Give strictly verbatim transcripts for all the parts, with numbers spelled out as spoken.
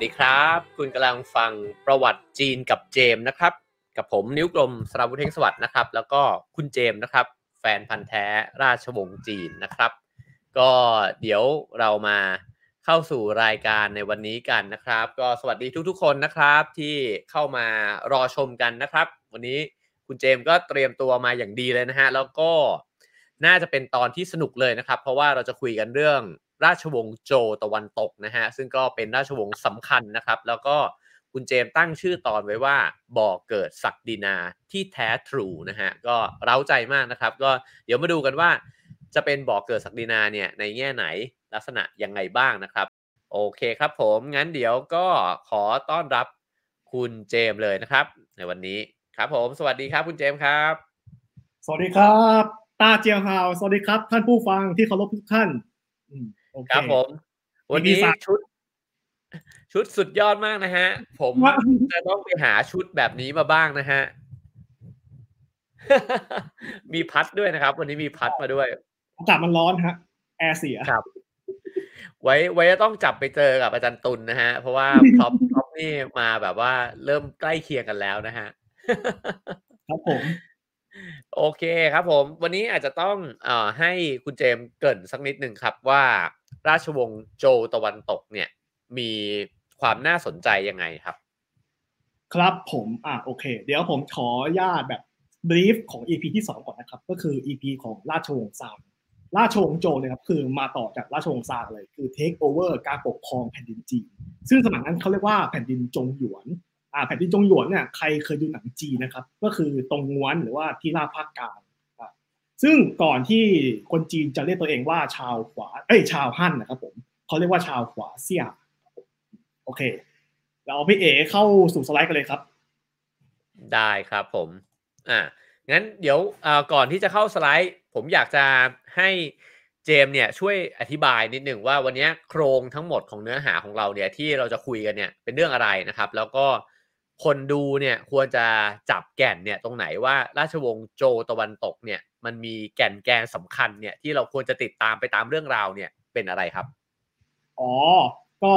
สดีครับคุณกำลังฟังประวัติจีนกับเจมส์นะครับกับผมนิ้วกลมสราวุธเฮงสวัสดิ์นะครับแล้วก็คุณเจมส์นะครับแฟนพันธ์แท้ราชวงศ์จีนนะครับก็เดี๋ยวเรามาเข้าสู่รายการในวันนี้กันนะครับก็สวัสดีทุกๆคนนะครับที่เข้ามารอชมกันนะครับวันนี้คุณเจมส์ก็เตรียมตัวมาอย่างดีเลยนะฮะแล้วก็น่าจะเป็นตอนที่สนุกเลยนะครับเพราะว่าเราจะคุยกันเรื่องราชวงศ์โจวตะวันตกนะฮะซึ่งก็เป็นราชวงศ์สำคัญนะครับแล้วก็คุณเจมส์ตั้งชื่อตอนไว้ว่าบ่อเกิดศักดินาที่แท้ทรูนะฮะก็เร้าใจมากนะครับก็เดี๋ยวมาดูกันว่าจะเป็นบ่อเกิดศักดินาเนี่ยในแง่ไหนลักษณะยังไงบ้างนะครับโอเคครับผมงั้นเดี๋ยวก็ขอต้อนรับคุณเจมส์เลยนะครับในวันนี้ครับผมสวัสดีครับคุณเจมส์ครับสวัสดีครับตาเจียงฮาวสวัสดีครับท่านผู้ฟังที่เคารพทุกท่านครับผมวันนี้ชุดชุดสุดยอดมากนะฮะผมจะต้องไปหาชุดแบบนี้มาบ้างนะฮะมีพัดด้วยนะครับวันนี้มีพัดมาด้วยอากาศมันร้อนฮะแอร์เสียครับไว้ไว้ต้องจับไปเจอกับอาจารย์ตุลนะฮะเพราะว่าท็อปท็อปนี่มาแบบว่าเริ่มใกล้เคียงกันแล้วนะฮะครับผมโอเคครับผมวันนี้อาจจะต้องเอ่อให้คุณเจมส์เกริ่นสักนิดหนึ่งครับว่าราชวงศ์โจวตะวันตกเนี่ยมีความน่าสนใจยังไงครับครับผมอ่ะโอเคเดี๋ยวผมขออนุญาตแบบบรีฟของ อี พี ที่สองก่อนนะครับก็คือ อี พี ของราชวงศ์ซางราชวงศ์โจวเนี่ยครับคือมาต่อจากราชวงศ์ซางเลยคือเทคโอเวอร์การปกครองแผ่นดินจีนซึ่งสมัยนั้นเขาเรียกว่าแผ่นดินจงหยวนอ่าแผ่นดินจงหยวนเนี่ยใครเคยดูหนังจีนนะครับก็คือตงง้วนหรือว่าที่ราบภาคกลางซึ่งก่อนที่คนจีนจะเรียกตัวเองว่าชาวขวาเอ้ยชาวฮั่นนะครับผมเขาเรียกว่าชาวขวาเซียโอเคเราพี่เอ๋เข้าสู่สไลด์กันเลยครับได้ครับผมอ่างั้นเดี๋ยวอ่าก่อนที่จะเข้าสไลด์ผมอยากจะให้เจมเนี่ยช่วยอธิบายนิดหนึ่งว่าวันนี้โครงทั้งหมดของเนื้อหาของเราเนี่ยที่เราจะคุยกันเนี่ยเป็นเรื่องอะไรนะครับแล้วก็คนดูเนี่ยควรจะจับแก่นเนี่ยตรงไหนว่าราชวงศ์โจวตะวันตกเนี่ยมันมีแก่นแกนสำคัญเนี่ยที่เราควรจะติดตามไปตามเรื่องราวเนี่ยเป็นอะไรครับอ๋อก็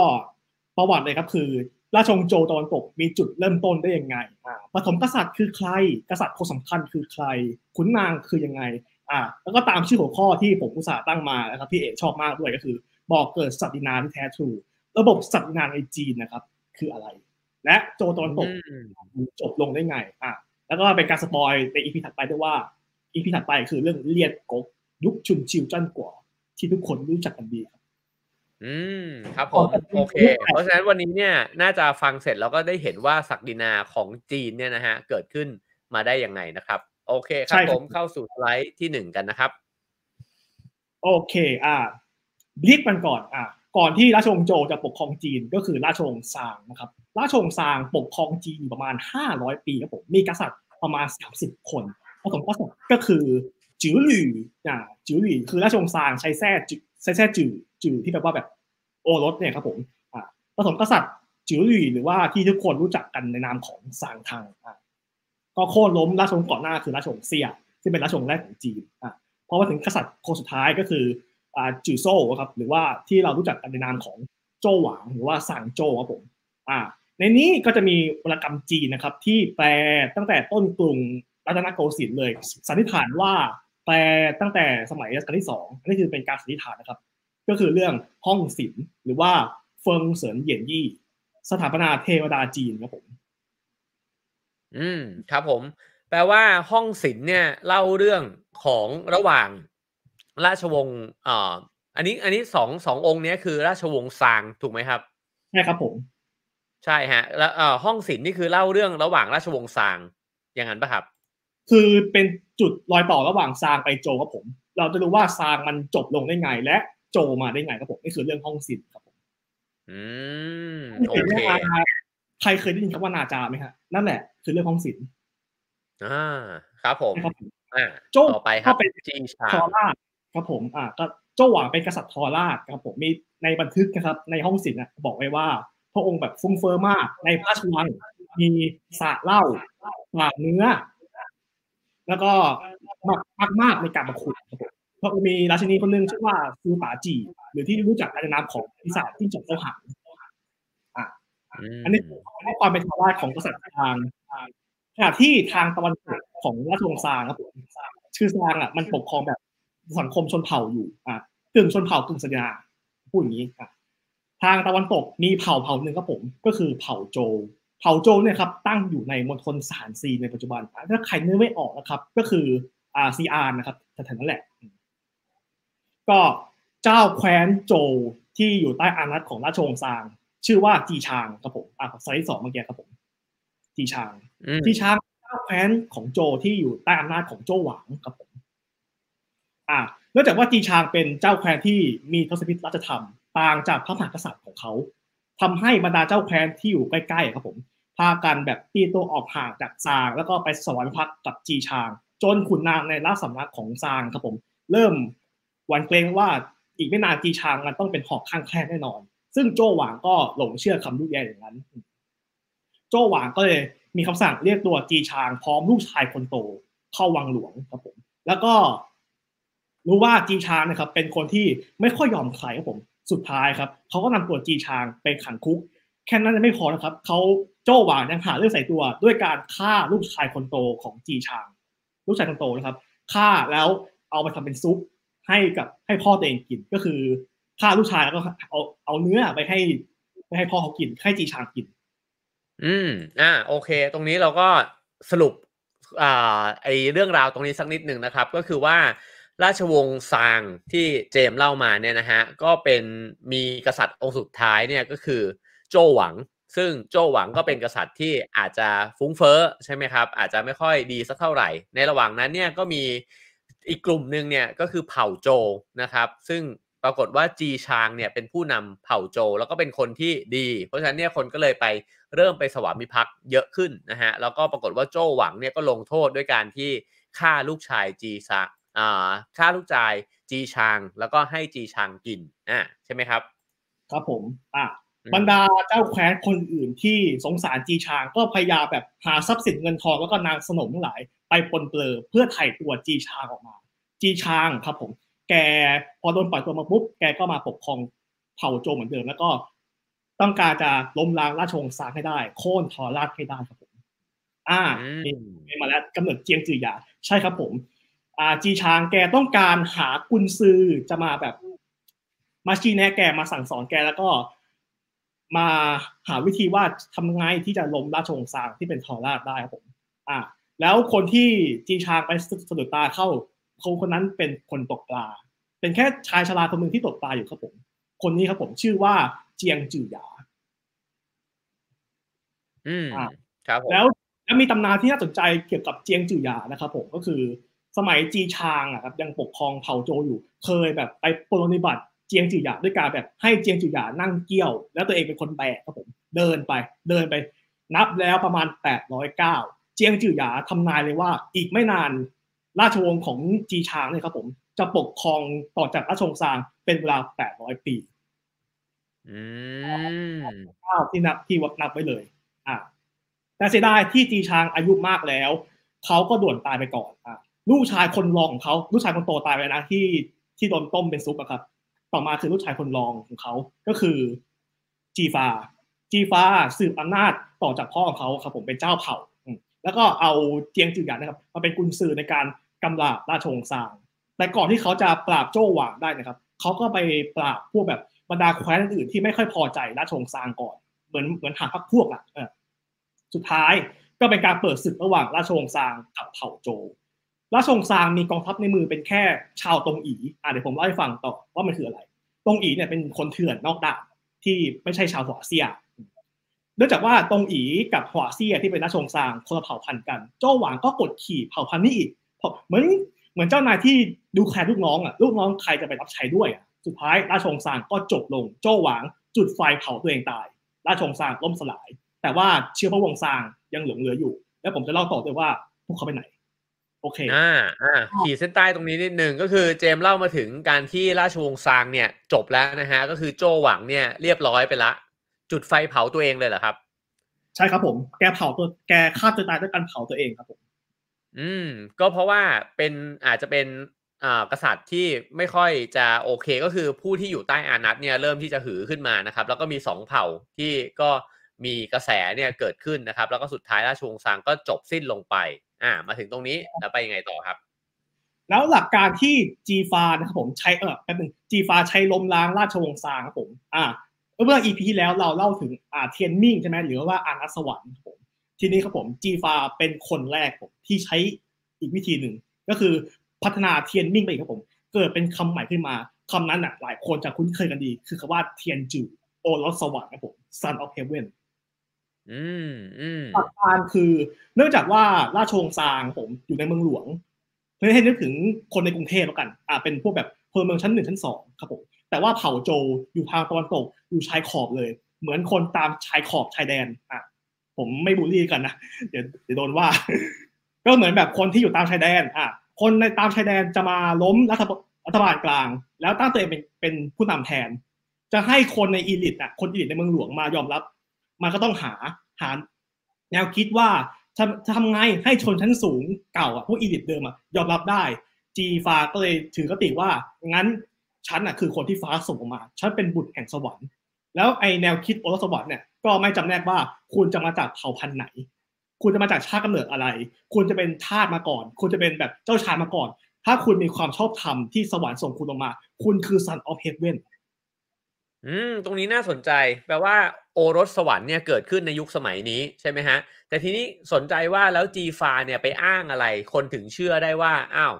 ประวัติเลยครับคือราชวงศ์โจวตะวันตกมีจุดเริ่มต้นได้ยังไงอ่าปฐมกษัตริย์คือใครกษัตริย์คนสำคัญคือใครขุนนางคือยังไงอ่าแล้วก็ตามชื่อหัวข้อที่ผมอุตส่าห์ตั้งมานะครับพี่เอกชอบมากด้วยก็คือบ่อเกิดศักดินาที่แท้ทรูระบบศักดินาในจีนนะครับคืออะไรและโจวตะวันตกจบลงได้ไงอ่ะแล้วก็เป็นการสปอยใน อี พี ถัดไปด้วยว่า อี พี ถัดไปคือเรื่องเลียดกกยุคชุนชิวจั่นกัวที่ทุกคนรู้จักกันดีครับอืมครับผมโอเคเพราะฉะนั้นวันนี้เนี่ยน่าจะฟังเสร็จแล้วก็ได้เห็นว่าศักดินาของจีนเนี่ยนะฮะเกิดขึ้นมาได้ยังไงนะครับโอเคครับผมเข้าสู่สไลด์ที่หนึ่งกันนะครับโอเคอ่ะรีบกันก่อนอ่ะก่อนที่ราชวงศ์โจวจะปกครองจีนก็คือราชวงศ์ซางนะครับราชวงศ์ซางปกครองจีนอยู่ประมาณห้าร้อยปีครับผมมีกษัตริย์ประมาณสามสิบคนผสมกษัตริย์ก็คือจื่อหลี่อ่าจื่อหลี่คือราชวงศ์ซางใช้แท้ใช้แท้จื่อจื่อที่แปลว่าแบบโอรสเนี่ยครับผมอ่าผสมกษัตริย์จื่อหลี่หรือว่าที่ทุกคนรู้จักกันในนามของซางทังอ่าก็โค่นล้มราชวงศ์ก่อนหน้าคือราชวงศ์เซี่ยซึ่งเป็นราชวงศ์แรกของจีนอ่าพอมาถึงกษัตริย์คนสุดท้ายก็คืออ่าจื่อโซ่ครับหรือว่าที่เรารู้จักกันในนามของโจวหวางหรือว่าซางโจวครับผมอ่าในนี้ก็จะมีวรรณกรรมจีนนะครับที่แปลตั้งแต่ต้นกรุงรัตนโกสินทร์เลยสันนิษฐานว่าแปลตั้งแต่สมัยรัชกาลที่สองนี่คือเป็นการสันนิษฐานนะครับก็คือเรื่องห้องศิลป์หรือว่าเฟิงเสินเหยียนยี่สถาปนาเทวดาจีนครับผมอืมครับผมแปลว่าห้องศิลป์เนี่ยเล่าเรื่องของระหว่างราชวงศ์อ่าอันนี้อันนี้สองสององค์นี้คือราชวงศ์ซางถูกไหมครับใช่ครับผมใช่ฮะแล้วเอ่อห้องศิลป์นี่คือเล่าเรื่องระหว่างราชวงศ์ซางอย่างนั้นป่ะครับคือเป็นจุดรอยต่อระหว่างซางไปโจวครับผมเราจะรู้ว่าซางมันจบลงได้ไงและโจวมาได้ไงครับผมนี่คือเรื่องห้องศิลป์ครับผมอืมโอเคใครเคยได้ยินคำว่านาจาไหมฮะนั่นแหละคือเรื่องห้องศิลป์อ่าครับผมอ่าโจวต่อไปครับเป็นจีชาทอราชครับผมอ่าก็โจวหวางเป็นกษัตริย์ทอราชครับผมมีในบันทึกนะครับในห้องศิลป์นะบอกไว้ว่าพระองค์แบบฟุ้งเฟ้อมากในพระราชวังมีสระเหล้าหมาเนื้อแล้วก็มากมากในการประคุณพระองค์มีราชินีคนหนึ่งชื่อว่าซูป่าจีหรือที่รู้จักในนามของปีศาจจิ้งจอกเจ้าหาง อันนี้คือความเป็นชาวบ้านของกษัตริย์ซางขณะที่ทางตะวันตกของราชวงศ์ซางครับชื่อซางอ่ะมันปกครองแบบสังคมชนเผ่าอยู่อ่ะกึ่งชนเผ่ากึ่งสัญญาพูดอย่างนี้ครับทางตะวันตกมีเผ่าเผ่าหนึ่งครับผมก็คือเผ่าโจวเผ่าโจวเนี่ยครับตั้งอยู่ในมณฑลซานซีในปัจจุบันถ้าใครนึกไม่ออกนะครับก็คืออาซีอานนะครับแถวๆนั้นแหละก็เจ้าแคว้นโจวที่อยู่ใต้อานัตของราชวงศ์ซางชื่อว่าจีชางครับผมอ่ะสไลด์สองเมื่อกี้ครับผมจีชางจีชางเจ้าแคว้นของโจวที่อยู่ใต้อำนาจของโจวหวังครับผมอ่ะเนื่องจากว่าจีชางเป็นเจ้าแคว้นที่มีทศพิธราชธรรมต่างจากพระมหากษัตริย์ของเขาทำให้บรรดาเจ้าแคว้นที่อยู่ใกล้ๆครับผมพากันแบบตีตัวออกห่างจากซางแล้วก็ไปสวรรคตกับจีชางจนขุนนางในราชสำนักของซางครับผมเริ่มหวั่นเกรงว่าอีกไม่นานจีชางมันต้องเป็นหอกข้างแคร่แน่นอนซึ่งโจวหวางก็หลงเชื่อคำยุแย่อย่างนั้นโจวหวางก็เลยมีคำสั่งเรียกตัวจีชางพร้อมลูกชายคนโตเข้าวังหลวงครับผมแล้วก็รู้ว่าจีชางนะครับเป็นคนที่ไม่ค่อยยอมใครครับผมสุดท้ายครับเขาก็นำตัวจีชางไปขังคุกแค่นั้นยังไม่พอนะครับเขาโจวหวางยังหาเรื่องใส่ตัวด้วยการฆ่าลูกชายคนโตของจีชางลูกชายคนโตนะครับฆ่าแล้วเอาไปทำเป็นซุปให้กับให้พ่อตัวเองกินก็คือฆ่าลูกชายแล้วก็เอาเอาเนื้อไปให้ไปให้พ่อเขากินให้จีชางกินอืมอ่าโอเคตรงนี้เราก็สรุปอ่าไอเรื่องราวตรงนี้สักนิดหนึ่งนะครับก็คือว่าราชวงศ์ซางที่เจมเล่ามาเนี่ยนะฮะก็เป็นมีกษัตริย์องค์สุดท้ายเนี่ยก็คือโจวหวังซึ่งโจวหวังก็เป็นกษัตริย์ที่อาจจะฟุ้งเฟ้อใช่ไหมครับอาจจะไม่ค่อยดีสักเท่าไหร่ในระหว่างนั้นเนี่ยก็มีอีกกลุ่มหนึ่งเนี่ยก็คือเผ่าโจวนะครับซึ่งปรากฏว่าจีชางเนี่ยเป็นผู้นำเผ่าโจวแล้วก็เป็นคนที่ดีเพราะฉะนั้นเนี่ยคนก็เลยไปเริ่มไปสวามิภักดิ์เยอะขึ้นนะฮะแล้วก็ปรากฏว่าโจวหวังเนี่ยก็ลงโทษด้วยการที่ฆ่าลูกชายจีชางอ่าฆ่าลูกชายจีชางแล้วก็ให้จีชางกินอ่ะใช่ไหมครับครับผมอ่ะบรรดาเจ้าแคว้นคนอื่นที่สงสารจีชางก็พยายามแบบหาทรัพย์สินเงินทองแล้วก็นางสนมทั้งหลายไปปนเปลือเพื่อไถ่ตัวจีชางออกมาจีชางครับผมแกพอโดนปล่อยตัวมาปุ๊บแกก็มาปกครองเผ่าโจวเหมือนเดิมแล้วก็ต้องการจะล้มล้างราชวงศ์ซางให้ได้โค่นทอราชให้ได้ครับผมอ่าเป็นมาแล้วกำเนิดเจียงจือหยาใช่ครับผมอ่าจีชางแกต้องการหากุนซือจะมาแบบมาชี้แนะแกมาสั่งสอนแกแล้วก็มาหาวิธีว่าทำไงที่จะล้มราชวงศ์ซางที่เป็นทอราชได้ครับผมอ่าแล้วคนที่จีชางไปสะดุดตาเข้าคนคนนั้นเป็นคนตกปลาเป็นแค่ชายชราคนหนึ่งที่ตกปลาอยู่ครับผมคนนี้ครับผมชื่อว่าเจียงจือหยาอืมครับแล้วแล้วมีตำนานที่น่าสนใจเกี่ยวกับเจียงจือหยานะครับผมก็คือสมัยจีชางอ่ะครับยังปกครองเผ่าโจวอยู่เคยแบบไปปรนนิบัติเจียงจือหยาด้วยการแบบให้เจียงจือหยานั่งเกี้ยวแล้วตัวเองเป็นคนแบกครับผมเดินไปเดินไปนับแล้วประมาณแปดร้อยเก้าเจียงจือหยาทำนายเลยว่าอีกไม่นานราชวงศ์ของจีชางเนี่ยครับผมจะปกครองต่อจากราชวงศ์ซางเป็นเวลาแปดร้อยปีอืมข้าวที่นับที่วัดนับไว้เลยอ่ะแต่เสียดายที่จีชางอายุมากแล้วเขาก็ด่วนตายไปก่อนอ่ะลูกชายคนรองของเขาลูกชายคนโตตายไปนะที่ที่โดนต้มเป็นซุปอะครับต่อมาคือลูกชายคนรองของเขาก็คือจีฟาจีฟาสืบอำนาจต่อจากพ่อของเขาครับผมเป็นเจ้าเผ่าแล้วก็เอาเจียงจือหยานะครับมาเป็นกุญสือในการกำราบราชวงศ์ซางแต่ก่อนที่เขาจะปราบโจวหวางได้นะครับเขาก็ไปปราบพวกแบบบรรดาแคว้นอื่นที่ไม่ค่อยพอใจราชวงศ์ซางก่อนเหมือนเหมือนหาพรรคพวกอ่ะเออสุดท้ายก็เป็นการเปิดศึกระหว่างราชวงศ์ซางกับเผ่าโจวราชวงศ์ซางมีกองทัพในมือเป็นแค่ชาวตงอีอ่ะเดี๋ยวผมเล่าให้ฟังต่อว่ามันคืออะไรตงอีเนี่ยเป็นคนเถื่อนนอกด่านที่ไม่ใช่ชาวหัวเสียเนื่องจากว่าตงอีกับหัวเสียที่เป็นราชวงศ์ซางคนละเผ่าพันธุ์กันโจวหวางก็กดขี่เผ่าพันธุ์นี้อีกเหมือนเหมือนเจ้านายที่ดูแคร์ลูกน้องอ่ะลูกน้องใครจะไปรับใช้ด้วยอ่ะสุดท้ายราชวงศ์ซางก็จบลงโจวหวางจุดไฟเผาตัวเองตายราชวงศ์ซางล่มสลายแต่ว่าเชื้อพระวงศ์ซางยังหลงเหลืออยู่แล้วผมจะเล่าต่อด้วยว่าพวกเขาไปไหนโอเคอ่าอ่าขีดเส้นใต้ตรงนี้นิดนึงก็คือเจมเล่ามาถึงการที่ราชวงศ์ซางเนี่ยจบแล้วนะฮะก็คือโจวหวางเนี่ยเรียบร้อยไปละจุดไฟเผาตัวเองเลยเหรอครับใช่ครับผมแกเผาตัวแกฆ่าตัวตายด้วยการเผาตัวเองครับผมอืมก็เพราะว่าเป็นอาจจะเป็นอ่ากษัตริย์ที่ไม่ค่อยจะโอเคก็คือผู้ที่อยู่ใต้อานัตเนี่ยเริ่มที่จะหือขึ้นมานะครับแล้วก็มีสองเผ่าที่ก็ มีกระแสเนี่ยเกิดขึ้นนะครับแล้วก็สุดท้ายราชวงศ์ซางก็จบสิ้นลงไปอ่ามาถึงตรงนี้แล้วไปยังไงต่อครับแล้วหลักการที่จีฟานะครับผมใช้เออแป๊บนึงจีฟาใช้ล้มล้างราชวงศ์ซางครับผมอ่าเมื่อ อี พี ที่แล้วเราเล่าถึงอ่าเทียนมิ่งใช่ไหมหรือว่าอานัสวรรค์ผมทีนี้ครับผมจีฟาเป็นคนแรกผมที่ใช้อีกวิธีหนึ่งก็คือพัฒนาเทียนมิ่งไปอีกครับผมเกิดเป็นคำใหม่ขึ้นมาคำนั้นน่ะหลายคนจะคุ้นเคยกันดีคือคำว่าเทียนจูโอรสสวรรค์ครับผม Son of Heaven อืมอืมหลักการคือเนื่องจากว่าราชวงศ์ซางผมอยู่ในเมืองหลวงเพื่อให้นึกถึงคนในกรุงเทพแล้วกันอ่าเป็นพวกแบบพลเมืองชั้นหนึ่งชั้นสองครับผมแต่ว่าเผ่าโจวอยู่ทางตะวันตกอยู่ชายขอบเลยเหมือนคนตามชายขอบชายแดนอ่ะผมไม่บูลลี่กันนะเดี๋ยวเดี๋ยวโดนว่าก็เหมือนแบบคนที่อยู่ตามชายแดนอ่ะคนในตามชายแดนจะมาล้มรัฐรัฐบาลกลางแล้วตั้งตัวเองเป็นเป็นผู้นำแทนจะให้คนในอีลิตอ่ะคนอีลิตในเมืองหลวงมายอมรับมันก็ต้องหาหาแนวคิดว่าจะจะทำไงให้ชนชั้นสูงเก่าอ่ะพวกอีลิตเดิมอ่ะยอมรับได้จีฟาก็เลยถือกติว่างั้นฉันน่ะคือคนที่ฟ้าส่งออกมาฉันเป็นบุตรแห่งสวรรค์แล้วไอแนวคิดโอรสสวรรค์เนี่ยก็ไม่จำแนกว่าคุณจะมาจากเผ่าพันธุ์ไหนคุณจะมาจากชาติกำเนิดอะไรคุณจะเป็นทาสมาก่อนคุณจะเป็นแบบเจ้าชายมาก่อนถ้าคุณมีความชอบธรรมที่สวรรค์ส่งคุณลงมาคุณคือ Son of Heaven อืมตรงนี้น่าสนใจแปลว่าโอรสสวรรค์เนี่ยเกิดขึ้นในยุคสมัยนี้ใช่ไหมฮะแต่ทีนี้สนใจว่าแล้วจีฟาเนี่ยไปอ้างอะไรคนถึงเชื่อได้ว่าอ้าว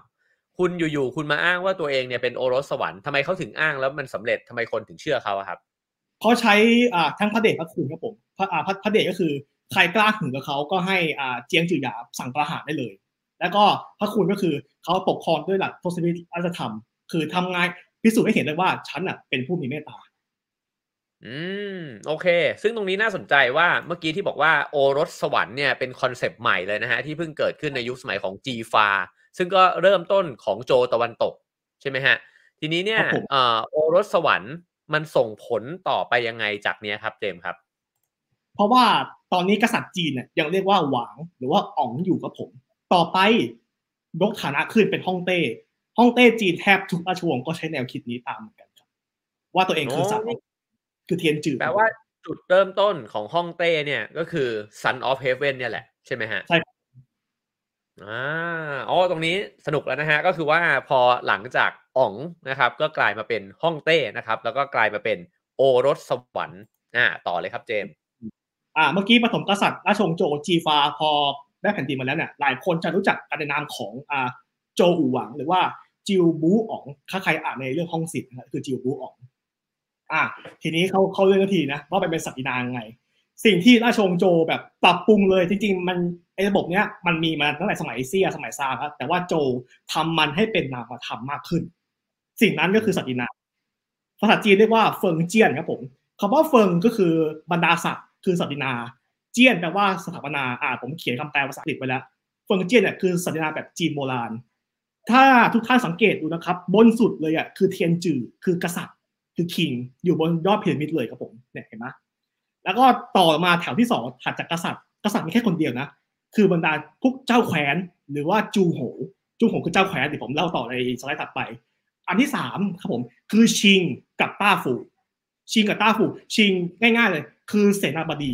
คุณอยู่ๆคุณมาอ้างว่าตัวเองเนี่ยเป็นโอรสสวรรค์ทำไมเขาถึงอ้างแล้วมันสำเร็จทำไมคนถึงเชื่อเขาครับเขาใช้อ่าทั้งพระเดชพระคุณครับผมพระอ่าพระเดชก็คือใครกล้าถึงกับเขาก็ให้อ่าเจียงจื่อหยาสั่งประหารได้เลยแล้วก็พระคุณก็คือเขาปกครองด้วยหลักทศนิยมราชธรรมคือทำงานพิสูจน์ให้เห็นได้ว่าฉันอ่ะเป็นผู้มีเมตตาอืมโอเคซึ่งตรงนี้น่าสนใจว่าเมื่อกี้ที่บอกว่าโอรสสวรรค์เนี่ยเป็นคอนเซปต์ใหม่เลยนะฮะที่เพิ่งเกิดขึ้นในยุคสมัยของจีฟาซึ่งก็เริ่มต้นของโจตะวันตกใช่ไหมฮะทีนี้เนี่ยเอ่อโอรสสวรรค์มันส่งผลต่อไปยังไงจากเนี้ยครับเจมส์ครับเพราะว่าตอนนี้กษัตริย์จีนเนี่ยยังเรียกว่าหวางหรือว่าอ๋องอยู่กับผมต่อไปยกฐานะขึ้นเป็นฮ่องเต้ฮ่องเต้จีนแทบทุกราชวงศ์ก็ใช้แนวคิดนี้ตามเหมือนกันครับว่าตัวเองคือสันคือเทียนจื่อแปลว่าจุดเริ่มต้นของฮ่องเต้เนี่ยก็คือ Son of Heaven เนี่ยแหละใช่ไหมฮะใช่อ่าอ๋อตรงนี้สนุกแล้วนะฮะก็คือว่าพอหลังจากอ๋องนะครับก็กลายมาเป็นฮ่องเต้นะครับแล้วก็กลายมาเป็นโอรสสวรรค์อ่าต่อเลยครับเจมส์อ่าเมื่อกี้ปฐมกษัตริย์ราชวงศ์โจวจีฟาพอได้แผ่นดินมาแล้วเนี่ยหลายคนจะรู้จักกันในนามของอ่าโจอู่หวังหรือว่าจิวบูอ๋องถ้าใครอ่านในเรื่องห้องศิษย์นะคือจิวบูอ๋องอ่าทีนี้เขาเขาเรื่องทีนะว่าไปเป็นศักดินายังไงสิ่งที่ราชวงศ์โจแบบปรับปรุงเลยจริงๆมันไอ้ระบบเนี้ยมันมีมาตั้งแต่สมัยเซียสมัยซาครับแต่ว่าโจทำมันให้เป็นนามธรรมมากขึ้นสิ่งนั้นก็คือศักดินาภาษาจีนเรียกว่าเฟิงเจี้ยนครับผมคำว่าเฟิงก็คือบรรดาศักดิ์คือศักดินาเจี้ยนแปลว่าสถาปนาอ่าผมเขียนคำแปลภาษาอังกฤษไว้แล้วเฟิงเจี้ยนเนี่ยคือศักดินาแบบจีนโบราณถ้าทุกท่านสังเกตดูนะครับบนสุดเลยอ่ะคือเทียนจื่อคือกษัตริย์คือคิงอยู่บนยอดพีระมิดเลยครับผมเนี่ยเห็นไหมแล้วก็ต่อมาแถวที่สองถัดจากกษัตริย์กษัตริย์มีแค่คนเดียวนะคือบรรดาพวกเจ้าแคว้นหรือว่าจูโหจูโหคือเจ้าแคว้นเดี๋ยวผมเล่าต่อในสไลด์ถัดไปอันที่สามครับผมคือชิงกับต้าฝูชิงกับต้าฝูชิงง่ายๆเลยคือเสนาบดี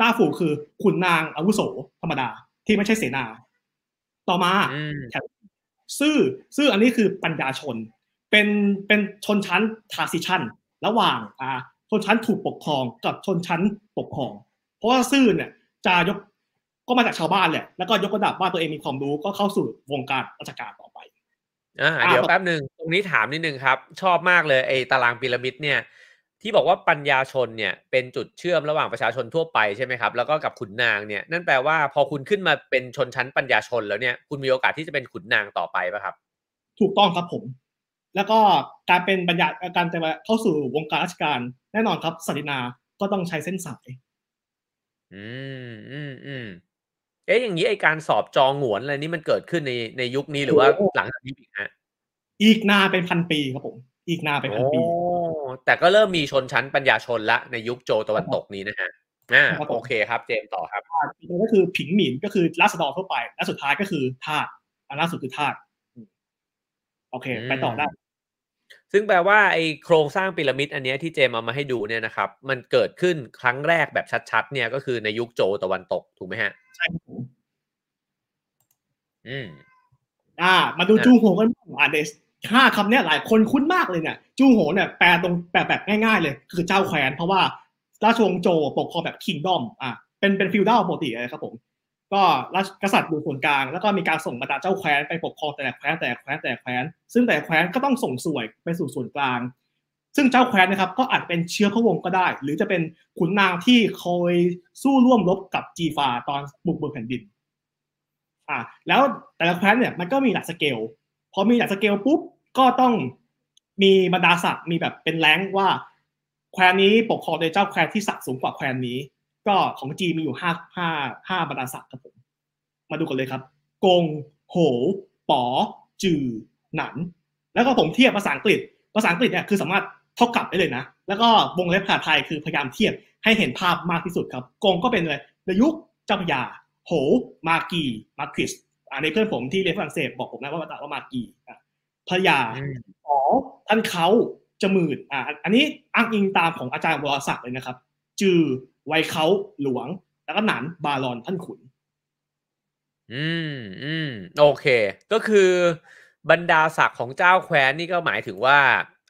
ต้าฝูคือขุนนางอาวุโสธรรมดาที่ไม่ใช่เสนาต่อมาแถวซื่อซื่ออันนี้คือปัญญาชนเป็นเป็นชนชั้นทรานซิชันระหว่างอ่าชนชั้นถูกปกครองกับชนชั้นปกครองเพราะว่าซื่อเนี่ยจะยกก็มาจากชาวบ้านแหละแล้วก็ยกระดับว่าตัวเองมีความรู้ก็เข้าสู่วงการราชการต่อไปอ่าเดี๋ยวแป๊บนึงตรงนี้ถามนิดนึงครับชอบมากเลยไอ้ตารางพีระมิดเนี่ยที่บอกว่าปัญญาชนเนี่ยเป็นจุดเชื่อมระหว่างประชาชนทั่วไปใช่ไหมครับแล้วก็กับขุนนางเนี่ยนั่นแปลว่าพอคุณขึ้นมาเป็นชนชั้นปัญญาชนแล้วเนี่ยคุณมีโอกาสที่จะเป็นขุนนางต่อไปป่ะครับถูกต้องครับผมแล้วก็การเป็นปัญญาการจะมาเข้าสู่วงการราชการแน่นอนครับศักดินาก็ต้องใช้เส้นสายอืมอืมอืมเอ๊ะอย่างนี้ไอการสอบจองหวนอะไรนี้มันเกิดขึ้นในในยุคนี้หรือว่าหลังจากนี้อีกฮะอีกนานเป็นพันปีครับผมอีกนานเป็นพันปีแต่ก็เริ่มมีชนชั้นปัญญาชนละในยุคโจตะวันตกนี้นะฮะอ่าโอเคครับเจมต่อครับก็คือผิงหมินก็คือราษฎรทั่วไปและสุดท้ายก็คือทาสอันล่าสุดคือทาสโอเคไปต่อได้ ซึ่งแปลว่าไอโครงสร้างพีระมิดอันนี้ที่เจมเอามาให้ดูเนี่ยนะครับมันเกิดขึ้นครั้งแรกแบบชัดๆเนี่ยก็คือในยุคโจวตะวันตกถูกไหมฮะใช่อืมอ่ามาดูจูโหงกันบ้างอ่ะเดชห้าคำเนี้ยหลายคนคุ้นมากเลยเนี่ยจูโหงเนี่ยแปลตรงแปลแบบง่ายๆเลยคือเจ้าแคว้นเพราะว่าราชวงศ์โจวปกครองแบบคิงดอมอ่ะเป็นเป็นฟิวดัลปกติเลยครับผมก็รัชกษัตริย์อยู่ส่วนกลางแล้วก็มีการส่งบรรดาเจ้าแคว้นไปปกครองแต่ละแคว้นแต่ละแคว้นแต่ละแคว้นซึ่งแต่ละแคว้นก็ต้องส่งส่วยไปสู่ส่วนกลางซึ่งเจ้าแคว้นนะครับก็อาจเป็นเชื้อพระวงศ์ก็ได้หรือจะเป็นขุนนางที่เคยสู้ร่วมรบกับจีฟาตอนบุกเบิกแผ่นดินอ่าแล้วแต่ละแคว้นเนี่ยมันก็มีหลักสเกลพอมีหลักสเกลปุ๊บก็ต้องมีบรรดาศักดิ์มีแบบเป็นแรงว่าแคว้นนี้ปกครองโดยเจ้าแคว้นที่ศักดิ์สูงกว่าแคว้นนี้ก็ของจีนมีอยู่ห้า ห้า ห้าบรรดาศักดิ์ครับผมมาดูกันเลยครับกงโหป๋อจือหนันแล้วก็ผมเทียบภาษาอังกฤษภาษาอังกฤษเนี่ยคือสามารถเท่ากับได้เลยนะแล้วก็วงเล็บภาษาไทยคือพยายามเทียบให้เห็นภาพมากที่สุดครับกงก็เป็นเลยในยุคเจ้าพญาโหมากีมาคริสอ่าในเพื่อนผมที่เรียนฝรั่งเศสบอกผมนะว่ามาจากว่ามากีอ่ะพญาป๋อท่านเขาจมืดอ่าอันนี้อ้างอิงตามของอาจารย์วรศักดิ์เลยนะครับจือไว้เขาหลวงแล้วก็หนานบารอนท่านขุนอืมอืมโอเคก็คือบรรดาศักดิ์ของเจ้าแคว้นนี่ก็หมายถึงว่า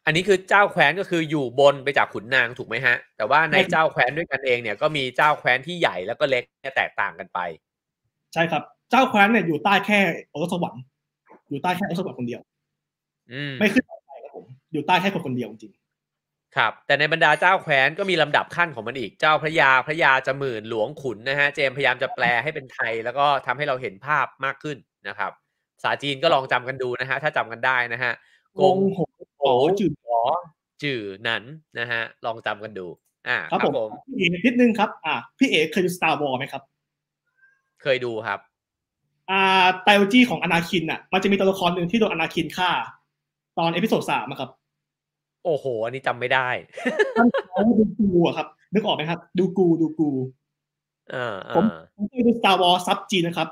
อันนี้คือเจ้าแคว้นก็คืออยู่บนไปจากขุนนางถูกไหมฮะแต่ว่าในเจ้าแคว้นด้วยกันเองเนี่ยก็มีเจ้าแคว้นที่ใหญ่แล้วก็เล็กแตกต่างกันไปใช่ครับเจ้าแคว้นเนี่ยอยู่ใต้แค่โอสวรรค์อยู่ใต้แค่โอสวรรค์คนเดียวอืมไม่ขึ้นไปครับผมอยู่ใต้แค่คนคนเดียวจริงครับแต่ในบรรดาเจ้าแคว้นก็มีลำดับขั้นของมันอีกเจ้าพระยาพระยาจมื่นหลวงขุนนะฮะเจมพยายามจะแปลให้เป็นไทยแล้วก็ทำให้เราเห็นภาพมากขึ้นนะครับภาษาจีนก็ลองจำกันดูนะฮะถ้าจำกันได้นะฮะกงโหโหจื่อหอจื่อหนันนะฮะลองจำกันดูอ่าครับผมพี่เอ๋นิดนึงครับอ่าพี่เอ๋เคยดู Star Wars ไหมครับเคยดูครับอ่าไตรโลจีของอนาคินอ่ะมันจะมีตัวละครหนึ่งที่โดนอนาคินฆ่าตอนเอพิโซดสามครับโอ้โหอันนี้จำไม่ได้ท่านเขาดูกูอะครับนึกออกไหมครับดูกูดูกูอ่าผมผมเคยดู Star Wars ซับจีนนะครับ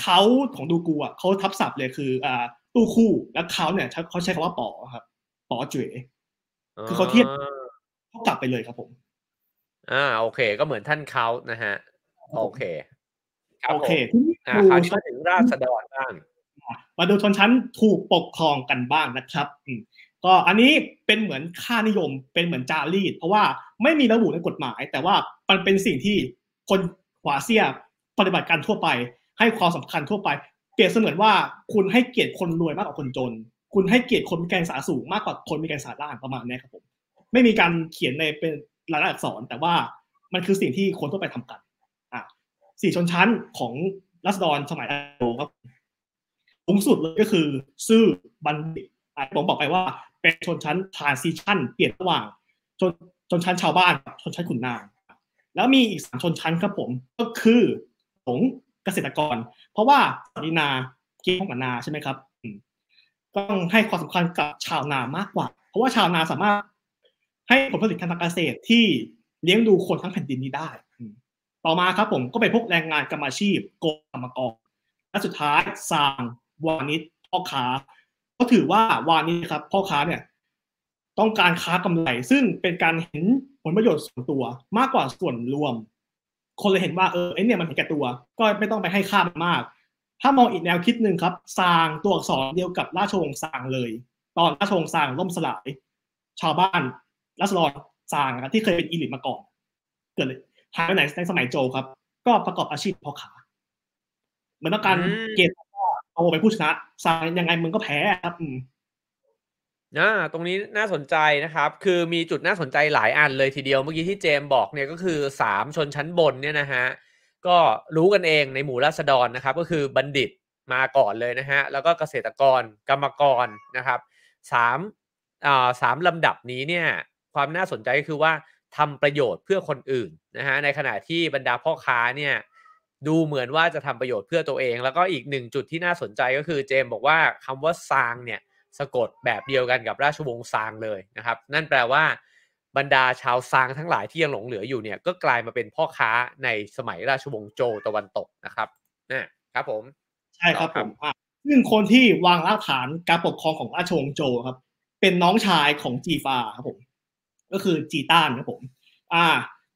เขาของดูกูอะเขาทับศัพท์เลยคืออ่าตู้คู่แล้วเขาเนี่ยเขาใช้คำว่าป๋อครับป๋อจุ๋ยคือเขาเทียบเขากลับไปเลยครับผมอ่าโอเคก็เหมือนท่านเขานะฮะโอเคโอเคอ่าคราวนี้มาถึงราษฎรบ้างมาดูชนชั้นถูกปกครองกันบ้างนะครับก็อันนี้เป็นเหมือนค่านิยมเป็นเหมือนจารีตเพราะว่าไม่มีระบุในกฎหมายแต่ว่ามันเป็นสิ่งที่คนขวาเสียปฏิบัติการทั่วไปให้ความสำคัญทั่วไปเปรียบเสมือนว่าคุณให้เกียรติคนรวยมากกว่าคนจนคุณให้เกียรติคนมีการศึกษาสูงมากกว่าคนมีการศึกษาล่างประมาณนี้ครับผมไม่มีการเขียนในเป็นรายลักษณ์อักษรแต่ว่ามันคือสิ่งที่คนทั่วไปทำกันอ่ะสี่ชนชั้นของราษฎรสมัยโจวครับสูงสุดเลยก็คือซื่อบัณฑิตผมบอกไปว่าเป็นชนชั้น transition เปลี่ยนระหว่างชนชนชั้นชาวบ้านชนชั้นขุนนางแล้วมีอีกสามชนชั้นครับผมก็คือสงฆ์เกษตรกรเพราะว่าสตรีนาเกี่ยวข้องกับนาใช่ไหมครับต้องให้ความสำคัญกับชาวนามากกว่าเพราะว่าชาวนาสามารถให้ผลผลิตทางเกษตรที่เลี้ยงดูคนทั้งแผ่นดินนี้ได้ต่อมาครับผมก็เป็นพวกแรงงานกรรมอาชีพโกกรรมกรและสุดท้ายสร้างวานิชพ่อค้าก็ถือว่าวานิชครับพ่อค้าเนี่ยต้องการค้ากำไรซึ่งเป็นการเห็นผลประโยชน์ส่วนตัวมากกว่าส่วนรวมคนเลยเห็นว่าเออไอ้เนี่ยมันเห็นแก่ตัวก็ไม่ต้องไปให้ค่ามากถ้ามองอีกแนวคิดหนึ่งครับซางตัวอักษรเดียวกับราชวงศ์ซางเลยตอนราชวงศ์ซางล่มสลายชาวบ้านราษฎรซางนะครับที่เคยเป็นอีลิตมาก่อนเกิดหายไปไหนในสมัยโจวครับก็ประกอบอาชีพพ่อค้าเหมือนต้องการเกณฑ์เอาไปผู้ชนะซางยังไงมึงก็แพ้ครับนะตรงนี้น่าสนใจนะครับคือมีจุดน่าสนใจหลายอันเลยทีเดียวเมื่อกี้ที่เจมบอกเนี่ยก็คือสามชนชั้นบนเนี่ยนะฮะก็รู้กันเองในหมู่ราษฎรนะครับก็คือบัณฑิตมาก่อนเลยนะฮะแล้วก็เกษตรกรกรรมกรนะครับสามอ่าสามลำดับนี้เนี่ยความน่าสนใจก็คือว่าทำประโยชน์เพื่อคนอื่นนะฮะในขณะที่บรรดาพ่อค้าเนี่ยดูเหมือนว่าจะทำประโยชน์เพื่อตัวเองแล้วก็อีกหนึ่งจุดที่น่าสนใจก็คือเจมบอกว่าคำว่าซางเนี่ยสะกดแบบเดียวกันกับราชวงศ์ซางเลยนะครับนั่นแปลว่าบรรดาชาวซางทั้งหลายที่ยังหลงเหลืออยู่เนี่ยก็กลายมาเป็นพ่อค้าในสมัยราชวงศ์โจวตะวันตกนะครับนะครับผมใช่ครับผมซึ่งคนที่วางรากฐานการปกครองของราชวงศ์โจวครับ เป็นน้องชายของจีฟาครับผมก็คือจีต้านครับผมอ่า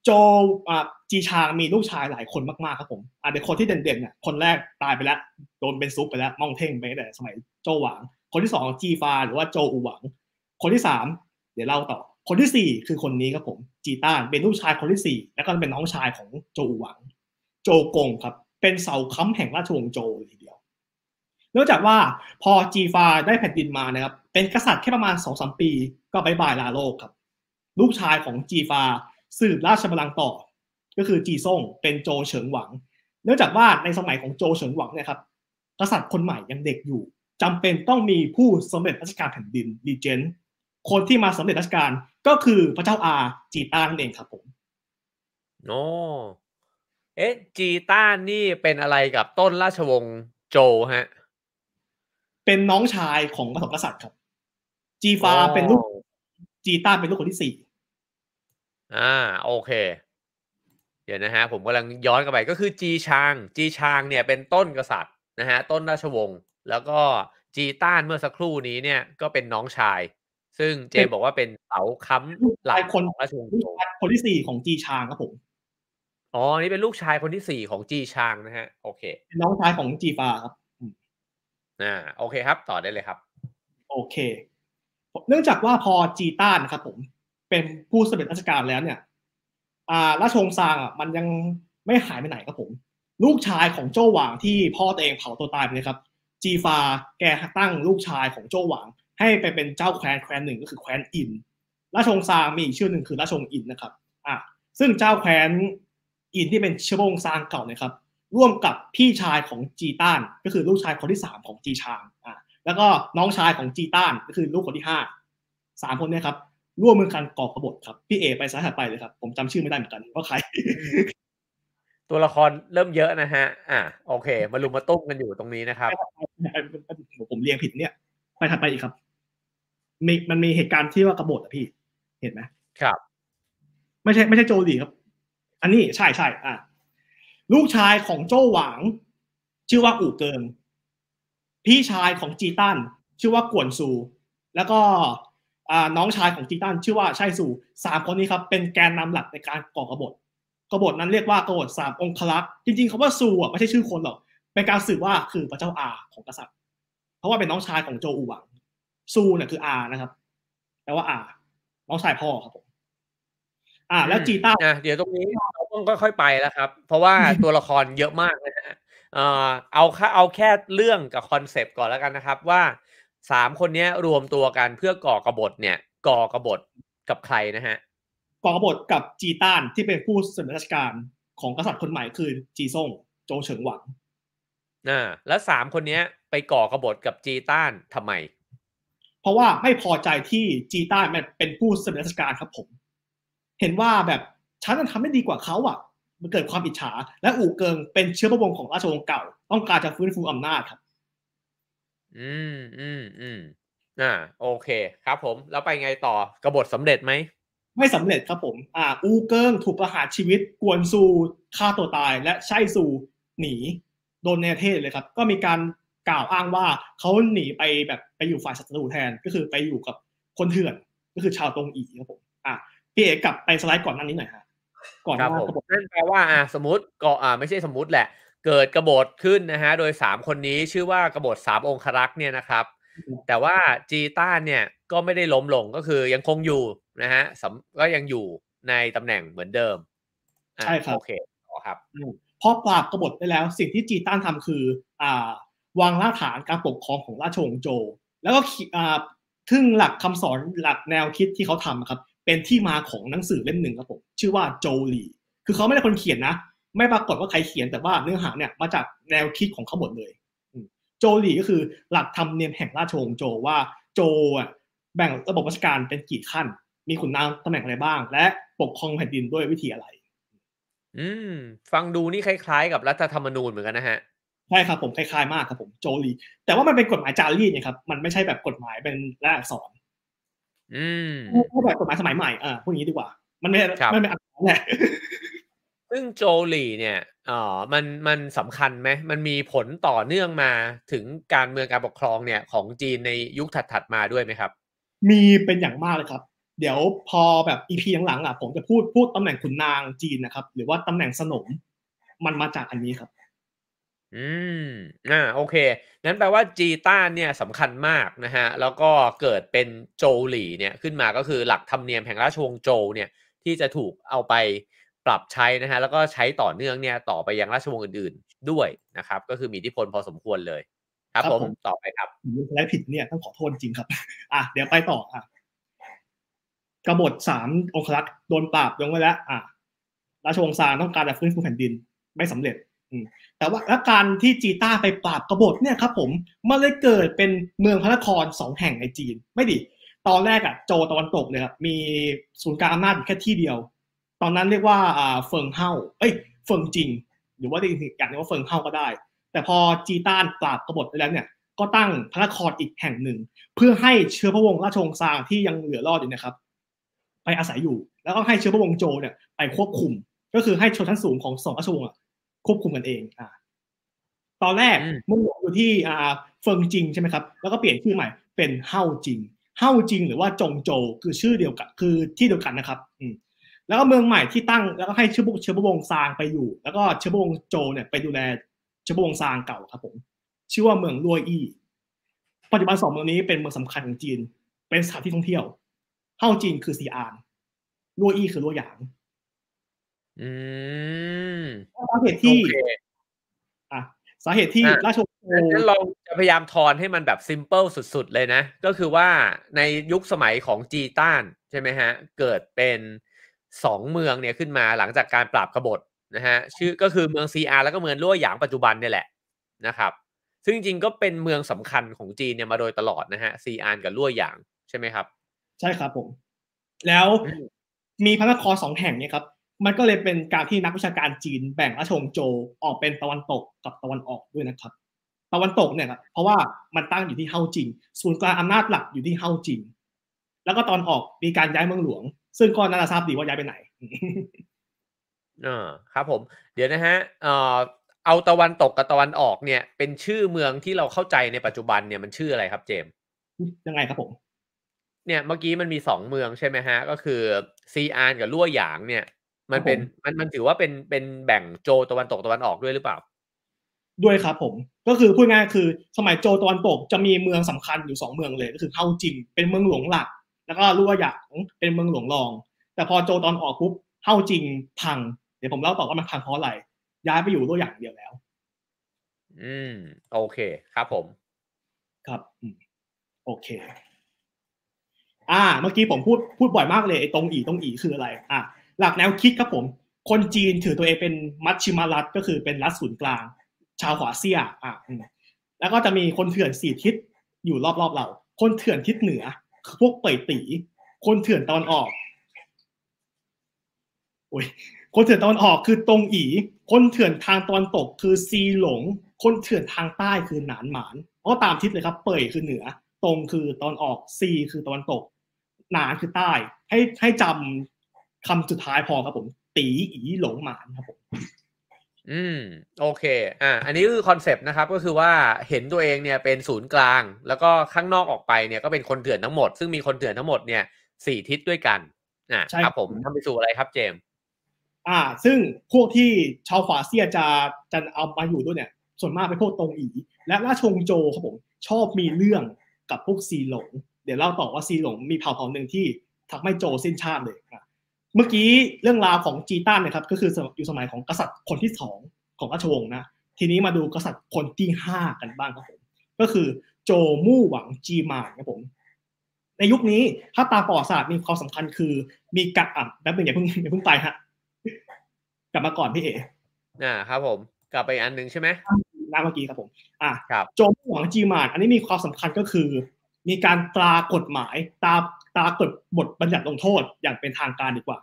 โจอ่าจีชางมีลูกชายหลายคนมากๆครับผมอ่าเด็กคนที่เด่นๆเนี่ยคนแรกตายไปแล้วโดนเป็นซุปไปแล้วม่องเท่งไปตั้งแต่สมัยโจหวังคนที่สองจีฟาหรือว่าโจอูหวังคนที่สามเดี๋ยวเล่าต่อคนที่สี่คือคนนี้ครับผมจีต้านเป็นลูกชายคนที่สี่แล้วก็เป็นน้องชายของโจอูหวังโจกงครับเป็นเสาค้ำแห่งราชวงศ์โจวทีเดียวนอกจากว่าพอจีฟาได้แผ่นดินมานะครับเป็นกษัตริย์แค่ประมาณ สองถึงสาม ปีก็บ๊ายบายลาโลกครับลูกชายของจีฟาสืบราชบัลลังก์ต่อก็คือจีซ่งเป็นโจเฉิงหวังเนื่องจากว่าในสมัยของโจเฉิงหวังเนี่ยครับกษัตริย์คนใหม่ยังเด็กอยู่จำเป็นต้องมีผู้สำเร็จราชการแผ่นดินรีเจนต์คนที่มาสำเร็จราชการก็คือพระเจ้าอาจีต้านเองครับผมโอ้เอ๊ะจีต้านนี่เป็นอะไรกับต้นราชวงศ์โจฮะเป็นน้องชายของปฐมกษัตริย์ครับจีฟาเป็นลูกจีต้านเป็นลูกคนที่สี่อ่าโอเคเดี๋ยวนะฮะผมกำลังย้อนกลับไปก็คือจีชางจีชางเนี่ยเป็นต้นกษัตริย์นะฮะต้นราชวงศ์แล้วก็จีต้านเมื่อสักครู่นี้เนี่ยก็เป็นน้องชายซึ่งเจมบอกว่าเป็นเสาค้ำหลักของราชวงศ์โจคนที่สี่ของจีชางครับผมอ๋อนี่เป็นลูกชายคนที่สี่ของจีชางนะฮะโอเคเป็นน้องชายของจีฟาครับอ่าโอเคครับต่อได้เลยครับโอเคเนื่องจากว่าพอจีต้านครับผมเป็นผู้สำเร็จราชการแล้วเนี่ยอ่าราชวงศ์ซางอ่ะมันยังไม่หายไปไหนครับผมลูกชายของโจ้หวางที่พ่อตัวเองเผาตัวตายไปเลยครับจีฟาแกตั้งลูกชายของโจ้หวางให้ไปเป็นเจ้าแคว้นแคว้นหนึ่งก็คือแคว้นอินราชวงศ์ซางมีอีกชื่อหนึ่งคือราชวงศ์อินนะครับอ่าซึ่งเจ้าแคว้นอินที่เป็นเชื้อวงศ์ซางเก่านะครับร่วมกับพี่ชายของจีต้านก็คือลูกชายคนที่สามของจีชางอ่ะแล้วก็น้องชายของจีต้านก็คือลูกคนที่ห้า สามคนเนี่ยครับร่วมมือกันก่อกบฏครับพี่เอไปสายถัดไปเลยครับผมจำชื่อไม่ได้เหมือนกันว่าใครตัวละครเริ่มเยอะนะฮะอ่ะโอเคมาลุมมาตุ้มกันอยู่ตรงนี้นะครับผมเรียงผิดเนี่ยไปถัดไปอีกครับมีมันมีเหตุการณ์ที่ว่ากบฏอ่ะพี่เห็นไหมครับไม่ใช่ไม่ใช่โจดีครับอันนี้ใช่ใช่อ่ะลูกชายของโจ้หวางชื่อว่าอู่เกิงพี่ชายของจีต้านชื่อว่ากวนซูแล้วก็น้องชายของจีต้านชื่อว่าไช่ซูสามคนนี้ครับเป็นแกนนำหลักในการก่อกบฏกบฏนั้นเรียกว่ากบฏสามองครักษ์จริงๆคำว่าซูอ่ะไม่ใช่ชื่อคนหรอกเป็นการสื่อว่าคือพระเจ้าอาของกษัตริย์เพราะว่าเป็นน้องชายของโจอู่หวังซูเนี่ยคืออานะครับแปลว่าอาน้องชายพ่อครับผมอ่าแล้วจีต้าเดี๋ยวตรงนี้เราต้องค่อยๆไปแล้วครับเพราะว่าตัวละครเยอะมากนะฮะเอ่อเอาแค่เอาแค่เรื่องกับคอนเซปต์ก่อนแล้วกันนะครับว่าสามคนนี้รวมตัวกันเพื่อก่อกบฏเนี่ยก่อกบฏกับใครนะฮะก่อกบฏกับจีต้านที่เป็นผู้สำเร็จราชการของกษัตริย์คนใหม่คือจีซ่งโจเฉิงหวังอ่าแล้วสามคนนี้ไปก่อกบฏกับจีต้านทำไมเพราะว่าไม่พอใจที่จีต้านเป็นผู้สำเร็จราชการครับผมเห็นว่าแบบฉันทำได้ดีกว่าเขาอ่ะมันเกิดความอิจฉาและอู่เกิงเป็นเชื้อพระวงศ์ของราชวงศ์เก่าต้องการจะฟื้นฟูอำนาจครับอืมอืมอืมอ่าโอเคครับผมแล้วไปไงต่อกบฏสำเร็จไหมไม่สำเร็จครับผมอ่าอู่เกิงถูกประหารชีวิตกวนซูฆ่าตัวตายและไช่ซูหนีโดนในประเทศเลยครับก็มีการกล่าวอ้างว่าเขาหนีไปแบบไปอยู่ฝ่ายศัตรูแทนก็คือไปอยู่กับคนเถื่อนก็คือชาวตงอีครับผมอ่าพี่เอกกลับไปสไลด์ก่อนหน้านี้หน่อยฮะก่อนครับผมนั่นแปลว่าอ่าสมมติก็อ่าไม่ใช่สมมติแหละเกิดกบฏขึ้นนะฮะโดยสามคนนี้ชื่อว่ากบฏสามองครักษ์เนี่ยนะครับแต่ว่าจีต้านเนี่ยก็ไม่ได้ล้มลงก็คือยังคงอยู่นะฮะก็ยังอยู่ในตำแหน่งเหมือนเดิมใช่ครับโอเคอ๋อครับพอปราบกบฏได้แล้วสิ่งที่จีต้านทำคืออ่าวางรากฐานการปกครองของราชวงศ์โจวแล้วก็อ่าทึ่งหลักคำสอนหลักแนวคิดที่เขาทำครับเป็นที่มาของหนังสือเล่มหนึ่งครับผมชื่อว่าโจลีคือเขาไม่ได้คนเขียนนะไม่ปรากฏว่าใครเขียนแต่ว่าเนื้อหาเนี่ยมาจากแนวคิดของเขาหมดเลยโจลีก็คือหลักธรรมเนียมแห่งราชวงศ์โจว่าโจอ่ะแบ่งระบบราชการเป็นกี่ขั้นมีขุนนางตำแหน่งอะไรบ้างและปกครองแผ่นดินด้วยวิธีอะไรอืมฟังดูนี่คล้ายๆกับรัฐธรรมนูญเหมือนกันนะฮะใช่ครับผมคล้ายๆมากครับผมโจลีแต่ว่ามันเป็นกฎหมายจารีตนะครับมันไม่ใช่แบบกฎหมายเป็นรายอักษรอืมก็แบบกฎหมายสมัยใหม่อ่าพวกนี้ดีกว่ามันไม่ไม่เป็นอักษรแหละซึ่งโจลีเนี่ยอ๋อมันมันสำคัญไหมมันมีผลต่อเนื่องมาถึงการเมืองการปกครองเนี่ยของจีนในยุคถัดๆมาด้วยไหมครับ มีเป็นอย่างมากเลยครับเดี๋ยวพอแบบ อี พี หลังๆอ่ะผมจะพูดพูดตำแหน่งขุนนางจีนนะครับหรือว่าตำแหน่งสนมมันมาจากอันนี้ครับอืมอ่าโอเคนั้นแปลว่าจีต้าเนี่ยสำคัญมากนะฮะแล้วก็เกิดเป็นโจวหลี่เนี่ยขึ้นมาก็คือหลักธรรมเนียมแห่งราชวงศ์โจวเนี่ยที่จะถูกเอาไปปรับใช้นะฮะแล้วก็ใช้ต่อเนื่องเนี่ยต่อไปยังราชวงศ์อื่นๆด้วยนะครับก็คือมีอิทธิพลพอสมควรเลยครับผมต่อไปครับและผิดเนี่ยต้องขอโทษจริงครับอ่ะเดี๋ยวไปต่ออ่ะกบฏสามองครักษ์โดนปราบลงไว้แล้วอ่ะราชวงศ์ซาร์ต้องการจะฟื้นฟูแผ่นดินไม่สำเร็จแต่ว่าการที่จีต้าไปปราบกบฏเนี่ยครับผมมันเลยเกิดเป็นเมืองพระนครสองแห่งในจีนไม่ดิตอนแรกอะโจวตะวันตกเนี่ยครับมีศูนย์กลางอำนาจแค่ที่เดียวตอนนั้นเรียกว่าอ่าเฟิงเฮาเอ้ยเฟิงจิงหรือว่าอย่างนี้ว่าเฟิงเฮาก็ได้แต่พอจีต้าปราบกบฏไปแล้วเนี่ยก็ตั้งพระนครอีกแห่งหนึ่งเพื่อให้เชื้อพระวงศ์ราชวงศ์ซางที่ยังเหลือรอดอยู่นะครับไปอาศัยอยู่แล้วก็ให้เชื้อพระวงศ์โจวเนี่ยไปควบคุมก็คือให้ชนชั้นสูงของสองราชวงศ์ควบคุมกันเองอ่าตอนแรกมันอยู่ที่อ่าเฟิงจิงใช่ไหมครับแล้วก็เปลี่ยนชื่อใหม่เป็นเฮาจิงเฮาจิงหรือว่าจงโจวคือชื่อเดียวกันคือที่เดียวกันนะครับอืมแล้วก็เมืองใหม่ที่ตั้งแล้วก็ให้เชื้อพวกเชื้อพวงศ์ซางไปอยู่แล้วก็เชื้อพวงศ์โจวเนี่ยไปดูแลเชื้อพวงศ์ซางเก่าครับผมชื่อว่าเมืองลั่วอี้ปัจจุบันสองเมืองนี้เป็นเมืองสำคัญของจีนเป็นสถานที่ท่องเที่ยวเฮาจิงคือซีอานลั่วอี้คือลั่วหยางอืมสาเหตุที่อ่ะสาเหตุที่ราชวงศ์โจวเราจะพยายามทอนให้มันแบบซิมเปิลสุดๆเลยนะก็คือว่าในยุคสมัยของจีต้านใช่ไหมฮะเกิดเป็นสองเมืองเนี่ยขึ้นมาหลังจากการปราบกบฏนะฮะชื่อก็คือเมืองซีอาร์แล้วก็เมืองลั่วหยางปัจจุบันเนี่ยแหละนะครับซึ่งจริงๆก็เป็นเมืองสำคัญของจีนเนี่ยมาโดยตลอดนะฮะซีอาร์กับลั่วหยางใช่ไหมครับใช่ครับผมแล้วมีพระนครสองแห่งเนี่ยครับมันก็เลยเป็นการที่นักวิชาการจีนแบ่งราชวงศ์โจวออกเป็นตะวันตกกับตะวันออกด้วยนะครับตะวันตกเนี่ยครับเพราะว่ามันตั้งอยู่ที่เฮาจิงศูนย์กลางอำนาจหลักอยู่ที่เฮาจิงแล้วก็ตอนออกมีการย้ายเมืองหลวงซึ่งก็น่าจะทราบดีว่าย้ายไปไหนอ่าครับผมเดี๋ยวนะฮะเอ่อเอาตะวันตกกับตะวันออกเนี่ยเป็นชื่อเมืองที่เราเข้าใจในปัจจุบันเนี่ยมันชื่ออะไรครับเจมส์ยังไงครับผมเนี่ยเมื่อกี้มันมีสองเมืองใช่ไหมฮะก็คือซีอานกับลั่วหยางเนี่ยมันเป็นมันมันถือว่าเป็นเป็นแบ่งโจวตะวันตกตะวันออกด้วยหรือเปล่าด้วยครับผมก็คือพูดง่ายคือสมัยโจวตะวันตกจะมีเมืองสำคัญอยู่สองเมืองเลยก็คือเฮาจิงเป็นเมืองหลวงหลักแล้วก็ลั่วหยางเป็นเมืองหลวงรองแต่พอโจวตอนออกปุ๊บเฮาจิงพังเดี๋ยวผมเล่าต่อว่ามันพังเพราะอะไรย้ายไปอยู่ลั่วหยางเดียวแล้วอืมโอเคครับผมครับอืมโอเคอ่าเมื่อกี้ผมพูดพูดบ่อยมากเลยไอ้ตรงอีตรงอีคืออะไรอ่ะหลักแนวคิดครับผมคนจีนถือตัวเองเป็นมัชชิมารัฐก็คือเป็นรัฐศูนย์กลางชาวขวาเซียอ่ะแล้วก็จะมีคนเถื่อนสี่ทิศอยู่รอบๆเราคนเถื่อนทิศเหนือคือพวกเป่ยตีคนเถื่อนตอนออกโอ้ยคนเถื่อนตอนออกคือตรงอีคนเถื่อนทางตอนตกคือซีหลงคนเถื่อนทางใต้คือหนานหมานเพราะตามทิศเลยครับเป่ยคือเหนือตรงคือตอนออกซีคือตอนตกหนานคือใต้ให้ให้จำคำสุดท้ายพอครับผมตีอีหลงหมานครับผมอืมโอเคอ่าอันนี้คือคอนเซปต์นะครับก็คือว่าเห็นตัวเองเนี่ยเป็นศูนย์กลางแล้วก็ข้างนอกออกไปเนี่ยก็เป็นคนเถื่อนทั้งหมดซึ่งมีคนเถื่อนทั้งหมดเนี่ยสี่ทิศด้วยกันอ่าครับผมทำไปสู่อะไรครับเจมอ่าซึ่งพวกที่ชาวฝาเซียจะจะเอามาอยู่ด้วยเนี่ยส่วนมากเป็นพวกตรงอีและราชวงศ์โจวครับผมชอบมีเรื่องกับพวกซีหลงเดี๋ยวเล่าต่อว่าซีหลงมีเผ่าเผ่านึงที่ทำให้โจวสิ้นชาติเลยนะเมื่อกี้เรื่องราวของจีต้านนะครับก็คืออยู่สมัยของกษัตริย์คนที่สองของราชวงศ์นะทีนี้มาดูกษัตริย์คนที่ห้ากันบ้างครับผมก็คือโจมู่หวังจีหม่านครับผมในยุคนี้ถ้าตามประวัติศาสตร์มีความสำคัญคือมีกะอ่ะแป๊บนึงอย่าเพิ่งอย่าเพิ่งไปฮะกลับมาก่อนพี่เอ๋อ่าครับผมกลับไปอันนึงใช่ไหมหน้าเมื่อกี้ครับผมอ่ะโจมู่หวังจีหม่านอันนี้มีความสำคัญก็คือมีการตรากฎหมายตาตรากฎบทบัญญัติลงโทษอย่างเป็นทางการดีกว่า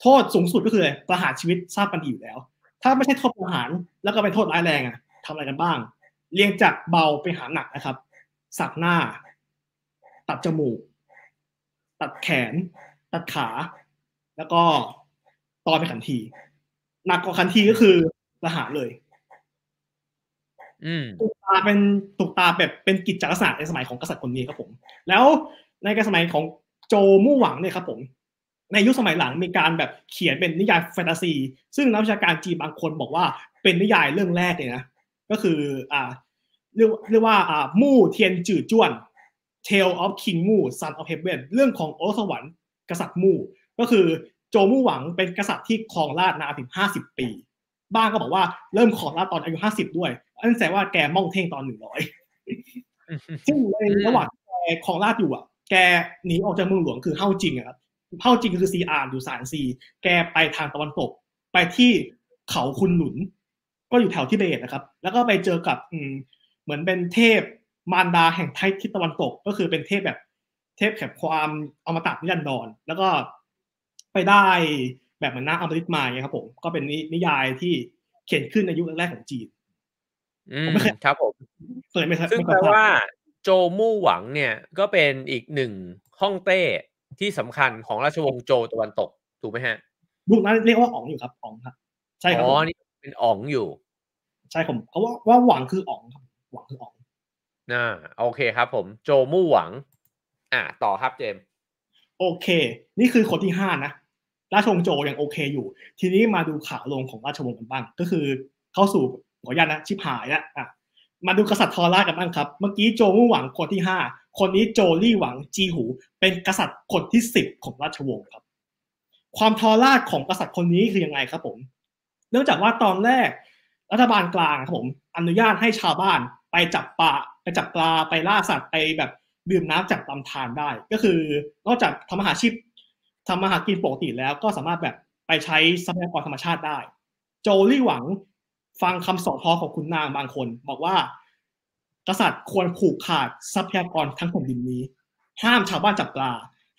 โทษสูงสุดก็คือประหารชีวิตทราบกันอยู่แล้วถ้าไม่ใช่โทษประหารแล้วก็เป็นโทษร้ายแรงอ่ะทำอะไรกันบ้างเรียงจากเบาไปหาหนักนะครับสักหน้าตัดจมูกตัดแขนตัดขาแล้วก็ตอนไปขันทีหนักกว่าขันทีก็คือประหารเลยถูกตาเป็นถูกตาแบบเป็นกิจลักษณะในสมัยของกษัตริย์คนนี้ครับผมแล้ว ในการสมัยของโจมู่หวังเนี่ยครับผมในยุคสมัยหลังมีการแบบเขียนเป็นนิยายแฟนตาซีซึ่งนักวิชาการจีนบางคนบอกว่าเป็นนิยายเรื่องแรกเลยนะก็คืออ่าเรียกเรียกว่าอ่ามู่เทียนจื่อจ้วน Tale of King Mu Son of Heaven เรื่องของโอรสสวรรค์กษัตริย์มู่ก็คือโจมู่หวังเป็นกษัตริย์ที่ครองราชย์นานถึงห้าสิบปีบ้างก็บอกว่าเริ่มครองราชย์ตอนอายุห้าสิบด้วยอันแสดงว่าแกม่องเท่งตอนหนึ่งร้อยซึ่งในระหว่างที่แกครองราชย์อยู่อ่ะแกหนีออกจากเมืองหลวงคือเฮาจิงครับเฮาจิงคือซีอาร์อยู่สารซีแกไปทางตะวันตกไปที่เขาคุนหนุนก็อยู่แถวทิเบตนะครับแล้วก็ไปเจอกับเหมือนเป็นเทพมารดาแห่งทิศตะวันตกก็คือเป็นเทพแบบเทพแห่งความอมตะนิรันดรแล้วก็ไปได้แบบเหมือนนางอมฤตมาอย่างเงี้ยครับผมก็เป็นนิยายที่เขียนขึ้นในยุคแรกๆของจีนครับผมซึ่งแปลว่าโจมู่หวังเนี่ยก็เป็นอีกหนึ่งฮ่องเต้ที่สำคัญของราชวงศ์โจตะวันตกถูกไหมฮะยุคนั้นเรียกว่าอ๋องอยู่ครับอ๋องครับใช่ครับอ๋อนี่เป็นอ๋องอยู่ใช่ผมเขาว่าว่าหวังคืออ๋องครับหวังคืออ๋องน่าโอเคครับผมโจมู่หวังอ่ะต่อครับเจมโอเคนี่คือคนที่ห้านะราชวงศ์โจยังโอเคอยู่ทีนี้มาดูขาลงของราชวงศ์กันบ้างก็คือเข้าสู่ขออนุญาตนะชิบหายแล้วอ่ะมาดูกษัตริย์ทอร่ากันบ้างครับเมื่อกี้โจมู่หวังคนที่ห้าคนนี้โจลี่หวังจีหูเป็นกษัตริย์คนที่สิบของราชวงศ์ครับความทอร่าของกษัตริย์คนนี้คือยังไงครับผมเนื่องจากว่าตอนแรกรัฐบาลกลางครับผมอนุญาตให้ชาวบ้านไปจับปลาไปจับปลาไปล่าสัตว์ไปแบบดื่มน้ำจากลำธารได้ก็คือนอกจากทำอาหารชีพทำอาหารกินปกติแล้วก็สามารถแบบไปใช้ทรัพยากรธรรมชาติได้โจลี่หวังฟังคำสอนท้อของคุณนางบางคนบอกว่ากษัตริย์ควรผูกขาดทรัพยากรทั้งแผ่นดินนี้ห้ามชาวบ้านจับปลา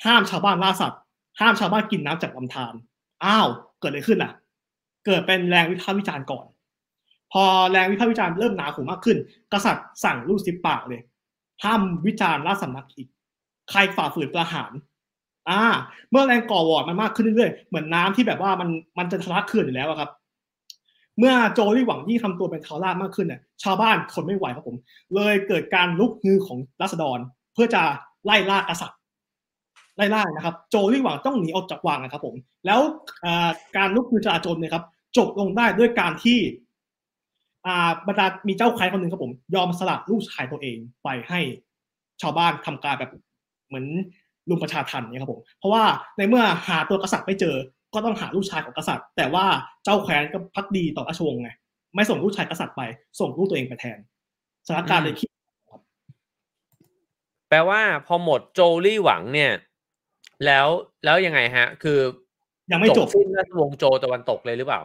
ห้ามชาวบ้านล่าสัตว์ห้ามชาวบ้านกินน้ำจากลำธารอ้าวเกิดอะไรขึ้นล่ะเกิดเป็นแรงวิพากษ์วิจารณ์ก่อนพอแรงวิพากษ์วิจารณ์เริ่มหนาหูมากขึ้นกษัตริย์สั่งลูกศิษย์ปากเลยห้ามวิจารณ์ราชสำนักอีกใครฝ่าฝืนประหารอ่าเมื่อแรงก่อวอร์ดมันมากขึ้นเรื่อยๆเหมือนน้ำที่แบบว่ามันมันจะทะลักเขื่อนอยู่แล้วครับเมื่อโจลี่หวังที่ทำตัวเป็นทอร่ามากขึ้นเนี่ยชาวบ้านทนไม่ไหวครับผมเลยเกิดการลุกฮือของราษฎรเพื่อจะไล่ล่ากษัตริย์ไล่ล่านะครับโจลี่หวังต้องหนีออกจากวังนะครับผมแล้วการลุกฮือจลาจลเนี่ยครับจบลงได้ด้วยการที่บรรดามีเจ้าใครคนหนึ่งครับผมยอมสละลูกชายตัวเองไปให้ชาวบ้านทำการแบบเหมือนลุมประชาทัณฑ์เนี่ยครับผมเพราะว่าในเมื่อหาตัวกษัตริย์ไม่เจอก็ต้องหาลูกชายของกษัตริย์แต่ว่าเจ้าแคว้นก็พักดีต่อราชวงศ์ไงไม่ส่งลูกชายกษัตริย์ไปส่งลูกตัวเองไปแทนสถานการณ์เลยคิดแปลว่าพอหมดโจลี่หวังเนี่ยแล้วแล้วยังไงฮะคือยังไม่จบสิ้นราชวงศ์โจตะวันตกเลยหรือเปล่า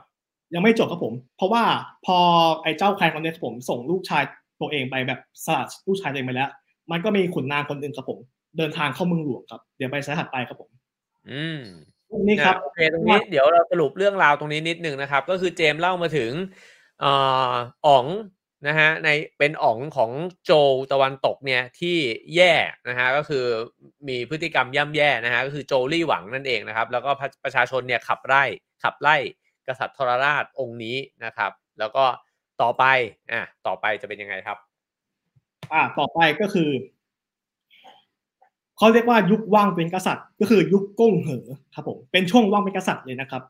ยังไม่จบครับผมเพราะว่าพอไอ้เจ้าแคว้นคนนี้ผมส่งลูกชายตัวเองไปแบบสละลูกชายตัวเองไปแล้วมันก็มีขุนนางคนหนึ่งครับผมเดินทางเข้าเมืองหลวงครับเดี๋ยวไปสายถัดไปครับผมอืมนี่ครับโอเคตรงนี้เดี๋ยวเราสรุปเรื่องราวตรงนี้นิดนึงนะครับก็คือเจมเล่ามาถึงอ๋องนะฮะในเป็นอ๋องของโจตะวันตกเนี่ยที่แย่นะฮะก็คือมีพฤติกรรมย่ำแย่นะฮะก็คือโจลี่หวังนั่นเองนะครับแล้วก็ประชาชนเนี่ยขับไล่ขับไล่กษัตริย์ทรราชองค์นี้นะครับแล้วก็ต่อไปอ่ะต่อไปจะเป็นยังไงครับอ่ะต่อไปก็คือเขาเรียกว่ายุคว่างเป็นกษัตริย์ก็คือยุคก้งเหอครับผมเป็นช่วงว่างเป็นกษัตริย์เลยนะครับ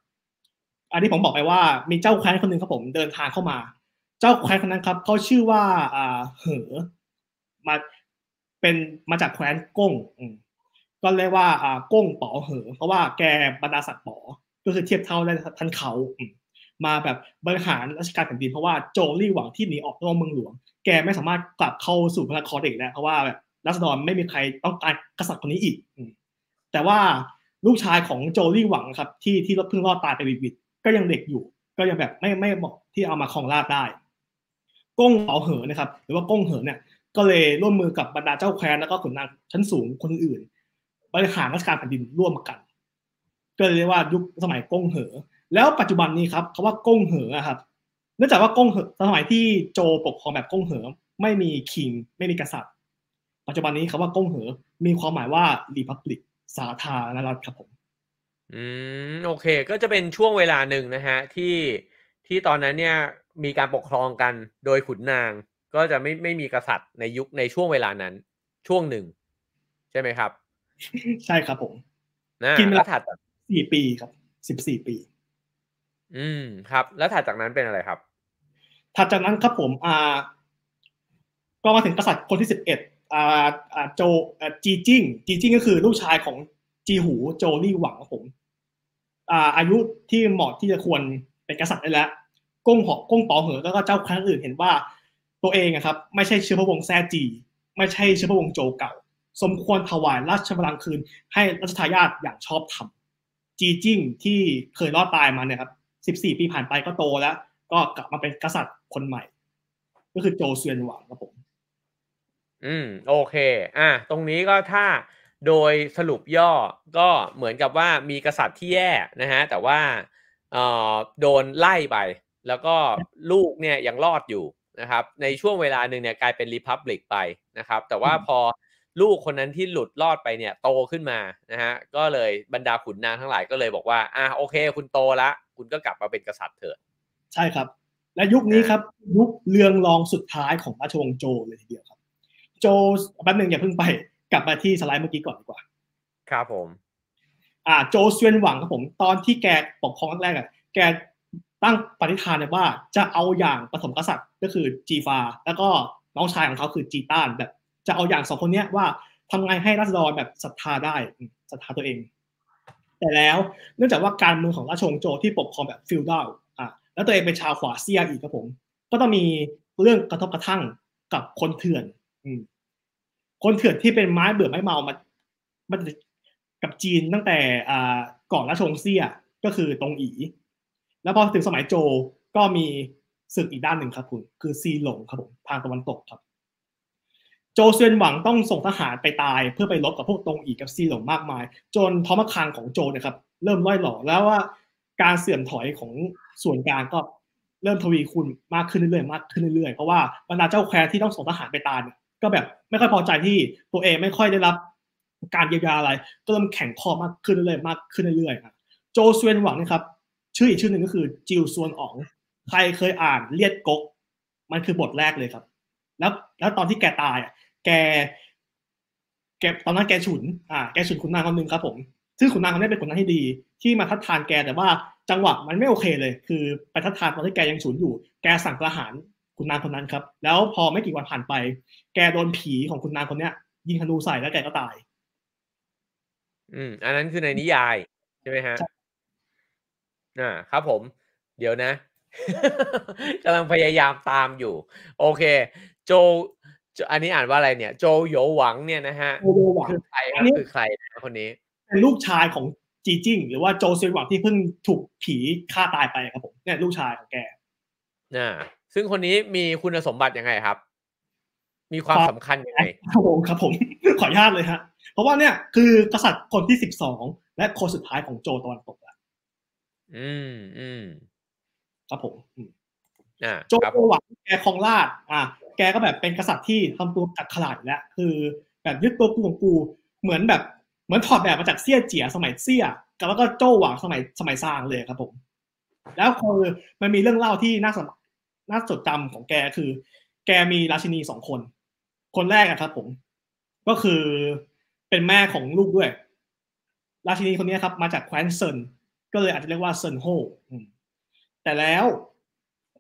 อันนี้ผมบอกไปว่ามีเจ้าแคว้นคนหนึ่งครับผมเดินทางเข้ามาเจ้าแคว้นคนนั้นครับเขาชื่อว่าอ่าเหอมาเป็นมาจากแคว้นก้งก็เรียกว่าอ่าก้งป๋อเหอเพราะว่าแกบรรดาศักดิ์ป๋อก็คือเทียบเท่าได้ท่านเขามาแบบบริหารราชการแผ่นดินเพราะว่าโจลี่หวังที่หนีออกนอกเมืองหลวงแกไม่สามารถกลับเข้าสู่พระนครอีกแล้วเพราะว่าแบบราษฎรไม่มีใครต้องการกษัตริย์คนนี้อีกแต่ว่าลูกชายของโจลี่หวังครับที่ที่เพิ่งรอดตายไปบิดๆก็ยังเด็กอยู่ก็ยังแบบไม่ไม่เหมาะที่เอามาครองราชย์ได้ก้งป๋อเหอนะครับหรือว่าก้งเหอเนี่ยก็เลยร่วมมือกับบรรดาเจ้าแคว้นแล้วก็ขุนนางชั้นสูงคนอื่นบริหารราชการแผ่นดินร่วมกันก็เรียกว่ายุคสมัยก้งเหอแล้วปัจจุบันนี้ครับคำว่าก้งเหอครับเนื่องจากว่าก้งเหอสมัยที่โจปกครองแบบก้งเหอไม่มีคิงไม่มีกษัตริย์ปัจจุบันนี้คำว่าก้งเหอมีความหมายว่า Republic สาธารณรัฐครับผมอืมโอเคก็จะเป็นช่วงเวลาหนึ่งนะฮะที่ที่ตอนนั้นเนี่ยมีการปกครองกันโดยขุนนางก็จะไม่ไม่มีกษัตริย์ในยุคในช่วงเวลานั้นช่วงหนึ่งใช่ไหมครับ ใช่ครับผมกินเวลาถัดสี่ปีครับสิบสี่ปีอืมครับแล้วถัดจากนั้นเป็นอะไรครับถัดจากนั้นครับผมอ่าก็มาถึงกษัตริย์คนที่สิบเอ็ดอ่าอ่าโจอ่าจีจิ้งจีจิ้งก็คือลูกชายของจีหูโจลี่หวังครับผมอ่าอายุที่เหมาะที่จะควรเป็นกษัตริย์ได้แล้วก้งหอกก้งป๋อเหอแล้วก็เจ้าครั้งอื่นเห็นว่าตัวเองอะครับไม่ใช่เชื้อพระวงศ์แซ่จีไม่ใช่เชื้อพระวงศ์โจเก่าสมควรถวายราชบัลลังก์คืนให้รัชทายาทอย่างชอบธรรมจีจิ้งที่เคยรอดตายมาเนี่ยครับสิบสี่ปีผ่านไปก็โตแล้วก็กลับมาเป็นกษัตริย์คนใหม่ก็คือโจเซียนหวังครับผมอืมโอเคอ่ะตรงนี้ก็ถ้าโดยสรุปย่อก็เหมือนกับว่ามีกษัตริย์ที่แย่นะฮะแต่ว่าเอ่อโดนไล่ไปแล้วก็ลูกเนี่ยยังรอดอยู่นะครับในช่วงเวลาหนึ่งเนี่ยกลายเป็นรีพับลิกไปนะครับแต่ว่าพอลูกคนนั้นที่หลุดรอดไปเนี่ยโตขึ้นมานะฮะก็เลยบรรดาขุนนางทั้งหลายก็เลยบอกว่าอ่ะโอเคคุณโตละคุณก็กลับมาเป็นกษัตริย์เถิดใช่ครับและยุคนี้ครับยุคเรืองรองสุดท้ายของราชวงศ์โจเลยทีเดียวครับโจแป๊บนึงอย่าเพิ่งไปกลับมาที่สไลด์เมื่อกี้ก่อนดีกว่าครับผมอ่าโจเซียนหวังครับผมตอนที่แกปกครองครั้งแรกอ่ะแกตั้งปณิธานเลยว่าจะเอาอย่างปฐมกษัตริย์ก็คือจีฟาแล้วก็น้องชายของเขาคือจีต้านแบบจะเอาอย่างสองคนนี้ว่าทำไงให้ราษฎรแบบศรัทธาได้ศรัทธาตัวเองแต่แล้วเนื่องจากว่าการเมืองของราชวงศ์โจที่ปกครองแบบฟิวดัลอ่ะแล้วตัวเองเป็นชาวขวาเซียอีกครับผมก็ต้องมีเรื่องกระทบกระทั่งกับคนเถื่อนคนเถื่อนที่เป็นไม้เบื่อไม้เมามามันกับจีนตั้งแต่อ่าก่อนราชวงศ์เซียก็คือตงอีแล้วพอถึงสมัยโจก็มีศึกอีกด้านหนึ่งครับคุณคือซีหลงครับผมทางตะวันตกครับโจเซียนหวังต้องส่งทหารไปตายเพื่อไปรบกับพวกตงอีกับซีหลงมากมายจนท้องมะคังของโจนะครับเริ่มล่อยหล่อแล้วว่าการเสื่อมถอยของส่วนกลางก็เริ่มทวีคูณมากขึ้นเรื่อยๆมากขึ้นเรื่อยๆเพราะว่าบรรดาเจ้าแคว้นที่ต้องส่งทหารไปตายก็แบบไม่ค่อยพอใจที่ตัวเองไม่ค่อยได้รับการเยียวยาอะไรก็เริ่มแข็งข้อมากขึ้นเรื่อยๆมากขึ้นเรื่อยๆครับโจเซียนหวังนะครับชื่ออีกชื่อหนึ่งก็คือจิวซวนอ๋องใครเคยอ่านเลียดก๊กมันคือบทแรกเลยครับแล้วแล้วตอนที่แกตายอ่ะแกแกตอนนั้นแกฉุนอ่าแกฉุนขุนนางคนนึงครับผมซึ่งขุนนางคนนี้เป็นขุนนางที่ดีที่มาทัดทานแกแต่ว่าจังหวะมันไม่โอเคเลยคือไปทัดทานตอนที่แกยังฉุนอยู่แกสั่งประหารขุนนางคนนั้นครับแล้วพอไม่กี่วันผ่านไปแกโดนผีของขุนนางคนเนี้ยยิงธนูใส่แล้วแกก็ตายอืมอันนั้นคือในนิยายใช่ไหมฮะอ่าครับผมเดี๋ยวนะกำลังพยายามตามอยู่โอเคโจอันนี้อ่านว่าอะไรเนี่ยโจโยหวังเนี่ยนะฮะคือใครคือใครคนนี้เป็นลูกชายของจีจิ้งหรือว่าโจเซียนหวังที่เพิ่งถูกผีฆ่าตายไปครับผมเนี่ยลูกชายของแกอ่าซึ่งคนนี้มีคุณสมบัติยังไงครับมีความสำคัญยังไงครับผมครับผมขออนุญาตเลยฮะเพราะว่าเนี่ยคือกษัตริย์คนที่สิบสองและคนสุดท้ายของโจตะวันตกแล้วอืมอืมครับผมอ่าโจหวังแกครองราชอ่าแกก็แบบเป็นกษัตริย์ที่ทำตัวกัดขลาดแล้วคือแบบยึดตัวกูของกูเหมือนแบบเหมือนถอดแบบมาจากเสี่ยเจี๋ยสมัยเสี่ยกับแล้วก็โจหวังสมัยสมัยซางเลยครับผมแล้วคือมันมีเรื่องเล่าที่น่าสนน่าจดจำของแกคือแกมีราชินีสองคนคนแรกอะครับผมก็คือเป็นแม่ของลูกด้วยราชินีคนนี้ครับมาจากแคว้นเซินก็เลยอาจจะเรียกว่าเซินโฮแต่แล้ว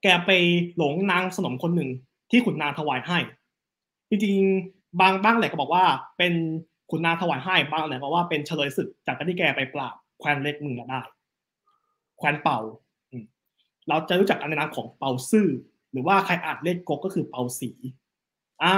แกไปหลงนางสนมคนหนึ่งที่ขุนนางถวายให้จริงๆบางบ้างแหละก็บอกว่าเป็นขุนนางถวายให้บ้างแหละบอกว่าเป็นเฉลยศึกจากการที่แกไปปราบแคว้นเล็กเมืองละได้แคว้นเป่าเราจะรู้จักอันในนามของเปาซื่อหรือว่าใครอ่านเล่นก๊กก็คือเปาสีอ่า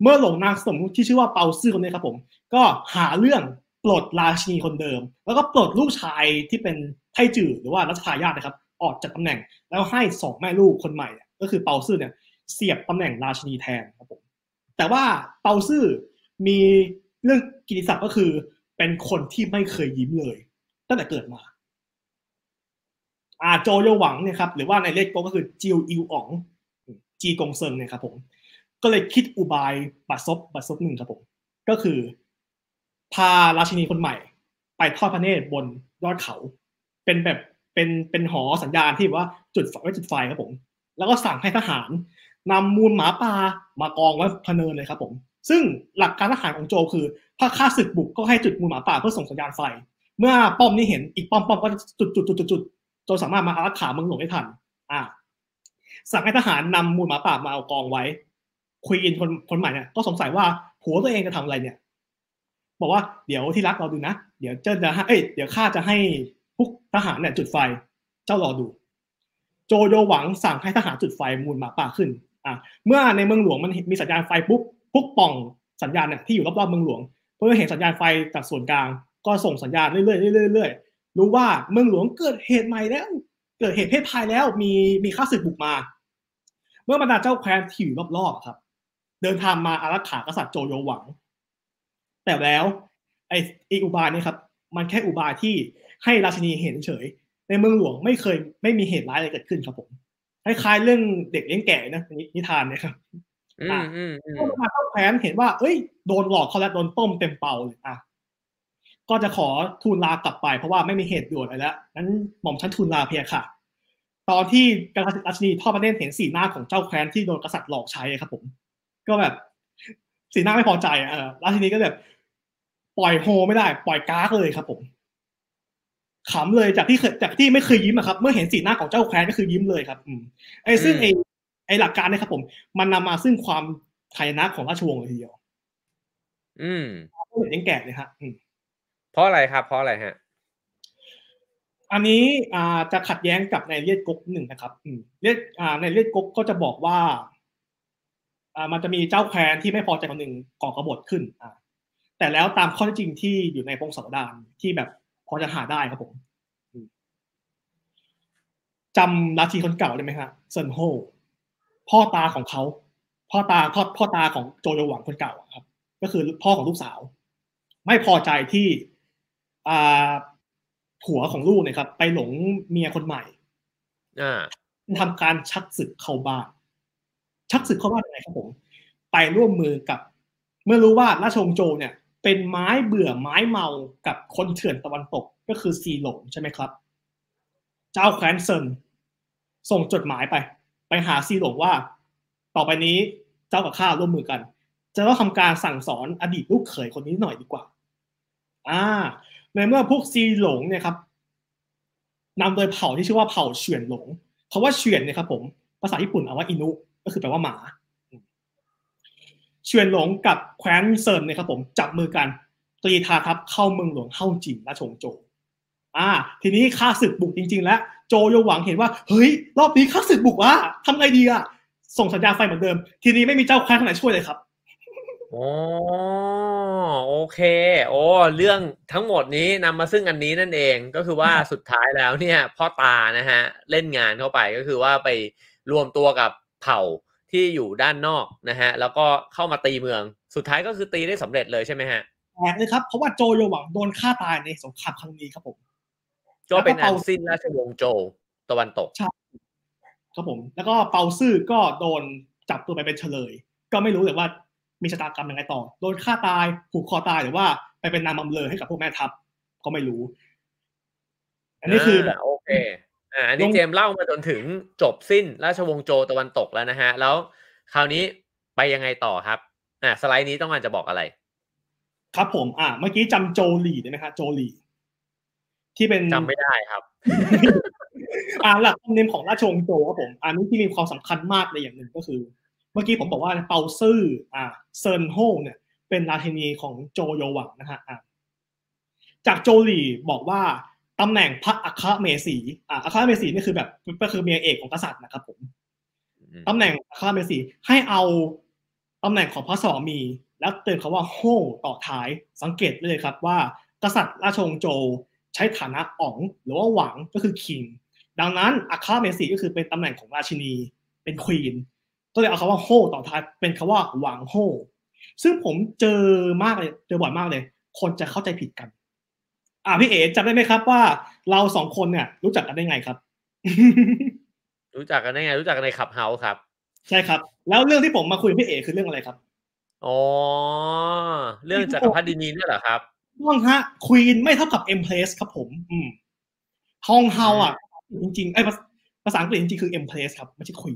เมื่อหลงนางสมที่ชื่อว่าเปาซื่อคนนี้ครับผมก็หาเรื่องปลดราชินีคนเดิมแล้วก็ปลดลูกชายที่เป็นไทจื่อหรือว่ารัชทายาทนะครับออกจากตำแหน่งแล้วให้สองแม่ลูกคนใหม่ก็คือเปาซื่อเนี่ยเสียบตำแหน่งราชินีแทนครับผมแต่ว่าเปาซื่อมีเรื่องกิติศัพท์ก็คือเป็นคนที่ไม่เคยยิ้มเลยตั้งแต่เกิดมาอาโจโยหวังเนี่ยครับหรือว่าในเลขก็คือจิวอิวอ๋องจีกงเซิงเนี่ยครับผมก็เลยคิดอุบายบัดซบบัดซบหนึ่งครับผมก็คือพาราชินีคนใหม่ไปทอดพระเนตรบนยอดเขาเป็นแบบเป็นเป็นหอสัญญาณที่ว่าจุดไฟไว้จุดไฟครับผมแล้วก็สั่งให้ทหารนำมูลหมาป่ามากองไว้พะเนินเลยครับผม ซึ่งหลักการทหารของโจคือถ้าข้าศึกบุกก็ให้จุดมูลหมาป่าเพื่อส่งสัญญาณไฟเมื่อป้อมนี้เห็นอีกป้อมป้อมก็จุดจุดจุดจุดโจสามารถมาอารักขาเมืองหลวงได้ทันอ่าสั่งให้ทหารนำมูลหมาป่ามาเอากองไว้ควีนคนคนใหม่เนี่ยก็สงสัยว่าผัวตัวเองจะทำอะไรเนี่ยบอกว่าเดี๋ยวที่รักเราดูนะเดี๋ยวเจ้าจะเอ้ยเดี๋ยวข้าจะให้พวกทหารเนี่ยจุดไฟเจ้ารอดูโจโยหวังสั่งให้ทหารจุดไฟมูลหมาป่าขึ้นอ่ะเมื่อในเมืองหลวงมันมีสัญญาณไฟปุ๊บพวกป่องสัญญาณเนี่ยที่อยู่รอบๆเมืองหลวงเพื่อเห็นสัญญาณไฟจากส่วนกลางก็ส่งสัญญาณเรื่อยๆเรื่อยๆรู้ว่าเมืองหลวงเกิดเหตุใหม่แล้วเกิดเหตุเพศภัยแล้วมีมีข้าศึกบุกมาเมื่อบรรดาเจ้าแคว้นที่อยู่รอบๆครับเดินทางมาอารักขากษัตริย์โจโยหวังแต่แล้วไอ้อีอุบายนี่ครับมันแค่อุบายที่ให้ราชินีเห็นเฉยในเมืองหลวงไม่เคยไม่มีเหตุร้ายอะไรเกิดขึ้นครับผมคล้ายๆเรื่องเด็กเลี้ยงแก่นะนิทานเนี่ยครับอ่าพวกมาเข้าแคว้นเห็นว่าเอ้ยโดนหลอกเขาแล้วโดนต้มเต็มเป่าเลยอ่ะก็จะขอทูลลากลับไปเพราะว่าไม่มีเหตุด่วนอะไรแล้วนั้นหม่อมชั้นทูลลาเพียค่ะตอนที่ราชินีทอดพระเนตรเห็นสีหน้าของเจ้าแคว้นที่โดนกษัตริย์หลอกใช้ครับผมก็แบบสีหน้าไม่พอใจอ่ะราชินีก็แบบปล่อยโฮไม่ได้ปล่อยก๊ากเลยครับผมขำเลยจากที่จากที่ไม่เคยยิ้มอะครับเมื่อเห็นสีหน้าของเจ้าแคว้นก็คือยิ้มเลยครับอืมไอ้ซึ่งไอ้ไอ้หลักการเนี่ยครับผมมันนำมาซึ่งความไทยนักของราชวงศ์เลยทีเดียวอืมเหมือนยังแก่เลยฮะอืมเพราะอะไรครับเพราะอะไรฮะอันนี้อ่าจะขัดแย้งกับในเลียดก๊กหนึ่งนะครับอืมเลียดอ่าในเลียดก๊กก็จะบอกว่าอ่ามันจะมีเจ้าแคว้นที่ไม่พอใจคนหนึ่งก่อกบฏขึ้นอ่าแต่แล้วตามข้อเท็จจริงที่อยู่ในพงศาวดารที่แบบพอจะหาได้ครับผมจำราชีคนเก่าได้ไหมฮะเซินโฮพ่อตาของเขาพ่อตาพ่อพ่อตาของโจโยหวังคนเก่าครับก็คือพ่อของลูกสาวไม่พอใจที่อ่าผัวของลูกเนี่ยครับไปหลงเมียคนใหม่อ่าทำการชักศึกเข้าบ้านชักศึกเข้าบ้านยังไงครับผมไปร่วมมือกับเมื่อรู้ว่าราชวงศ์โจเนี่ยเป็นไม้เบื่อไม้เมากับคนเถื่อนตะวันตกก็คือซีหลงใช่ไหมครับเจ้าแคว้นเซินส่งจดหมายไปไปหาซีหลงว่าต่อไปนี้เจ้ากับข้าร่วมมือกันจะต้องทำการสั่งสอนอดีตลูกเขยคนนี้หน่อยดีกว่าอ่าในเมื่อพวกซีหลงเนี่ยครับนำโดยเผ่าที่ชื่อว่าเผ่าเฉวียนหลงคำว่าเฉวียนเนี่ยครับผมภาษาญี่ปุ่นเอาว่าอินุก็คือแปลว่าหมาเฉวียนหลงกับแคว้นเซินเนี่ยครับผมจับมือกันตีทาทัพเข้าเมืองหลวงเฮ้าจินราชวงศ์โจวอ่าทีนี้ข้าศึกบุกจริงๆแล้วโจโยหวังเห็นว่าเฮ้ยรอบนี้ข้าศึกบุกอ่ะทำไงดีอ่ะส่งสัญญาณไฟเหมือนเดิมทีนี้ไม่มีเจ้าแคว้นไหนช่วยเลยครับอ๋อโอเคโอ้เรื่องทั้งหมดนี้นำมาซึ่งอันนี้นั่นเองก็คือว่าสุดท้ายแล้วเนี่ยพ่อตานะฮะเล่นงานเข้าไปก็คือว่าไปรวมตัวกับเผ่าที่อยู่ด้านนอกนะฮะแล้วก็เข้ามาตีเมืองสุดท้ายก็คือตีได้สำเร็จเลยใช่ไหมฮะแอบเลยครับเพราะว่าโจโยหวังโดนฆ่าตายในสงครามครั้งนี้ครับผมก็เป็นอันสิ้นราชวงศ์โจวตะวันตกใช่ครับผมแล้วก็เปาซื่อก็โดนจับตัวไปเป็นเฉลยก็ไม่รู้เลยว่ามีชะตากรรมยังไงต่อโดนฆ่าตายผูกคอตายหรือว่าไปเป็นนางบำเรอให้กับพวกแม่ทัพก็ไม่รู้อันนี้คือแบบโอเคอ่าอันนี้เจมเล่ามาจนถึงจบสิ้นราชวงศ์โจวตะวันตกแล้วนะฮะแล้วคราวนี้ไปยังไงต่อครับอ่าสไลด์นี้ต้องการจะบอกอะไรครับผมอ่าเมื่อกี้จำโจหลี่ได้ไหมครับโจหลี่ที่เป็นจำไม่ได้ครับอ่าหลักธรรมเนียมของราชวงศ์โจวครับผมอันนี้ที่มีความสำคัญมากเลยอย่างหนึ่งก็คือเมื่อกี้ผมบอกว่าเปาซื่ออ่าเซินโฮเนี่ยเป็นราชินีของโจโยหวังนะฮะอ่าจากโจหลี่บอกว่าตำแหน่งพระอัครเมสีอ่าอัครเมสีนี่คือแบบก็คือเมียเอกของกษัตริย์นะครับผมตำแหน่งอัครเมสีให้เอาตำแหน่งของพระสามีแล้วเติมคำว่าโฮต่อท้ายสังเกตเลยครับว่ากษัตริย์ราชวงศ์โจวใช้ฐานะอ๋องหรือว่าหวังก็คือคิงดังนั้นอัครเมสีก็คือเป็นตำแหน่งของราชินีเป็นควีนก็เลยเอาคำว่าโฮต่อท้ายเป็นคำว่าหวังโฮซึ่งผมเจอมากเลยเจอบ่อยมากเลยคนจะเข้าใจผิดกันอ่ะพี่เอ๋จำได้ไหมครับว่าเราสองคนเนี่ยรู้จักกันได้ไงครับ รู้จักกันได้ไงรู้จักกันในคลับเฮาส์ครับใช่ครับแล้วเรื่องที่ผมมาคุยกับพี่เอ๋คือเรื่องอะไรครับอ๋อเรื่องจักรพรรดินีนี่เหรอครับว่างฮะควีนไม่เท่ากับเอ็มเพลสครับผมอืมฮองเฮาอ่ะจริงๆไอ้ภาษาอังกฤษจริงๆคือเอ็มเพลสครับไม่ใช่ควี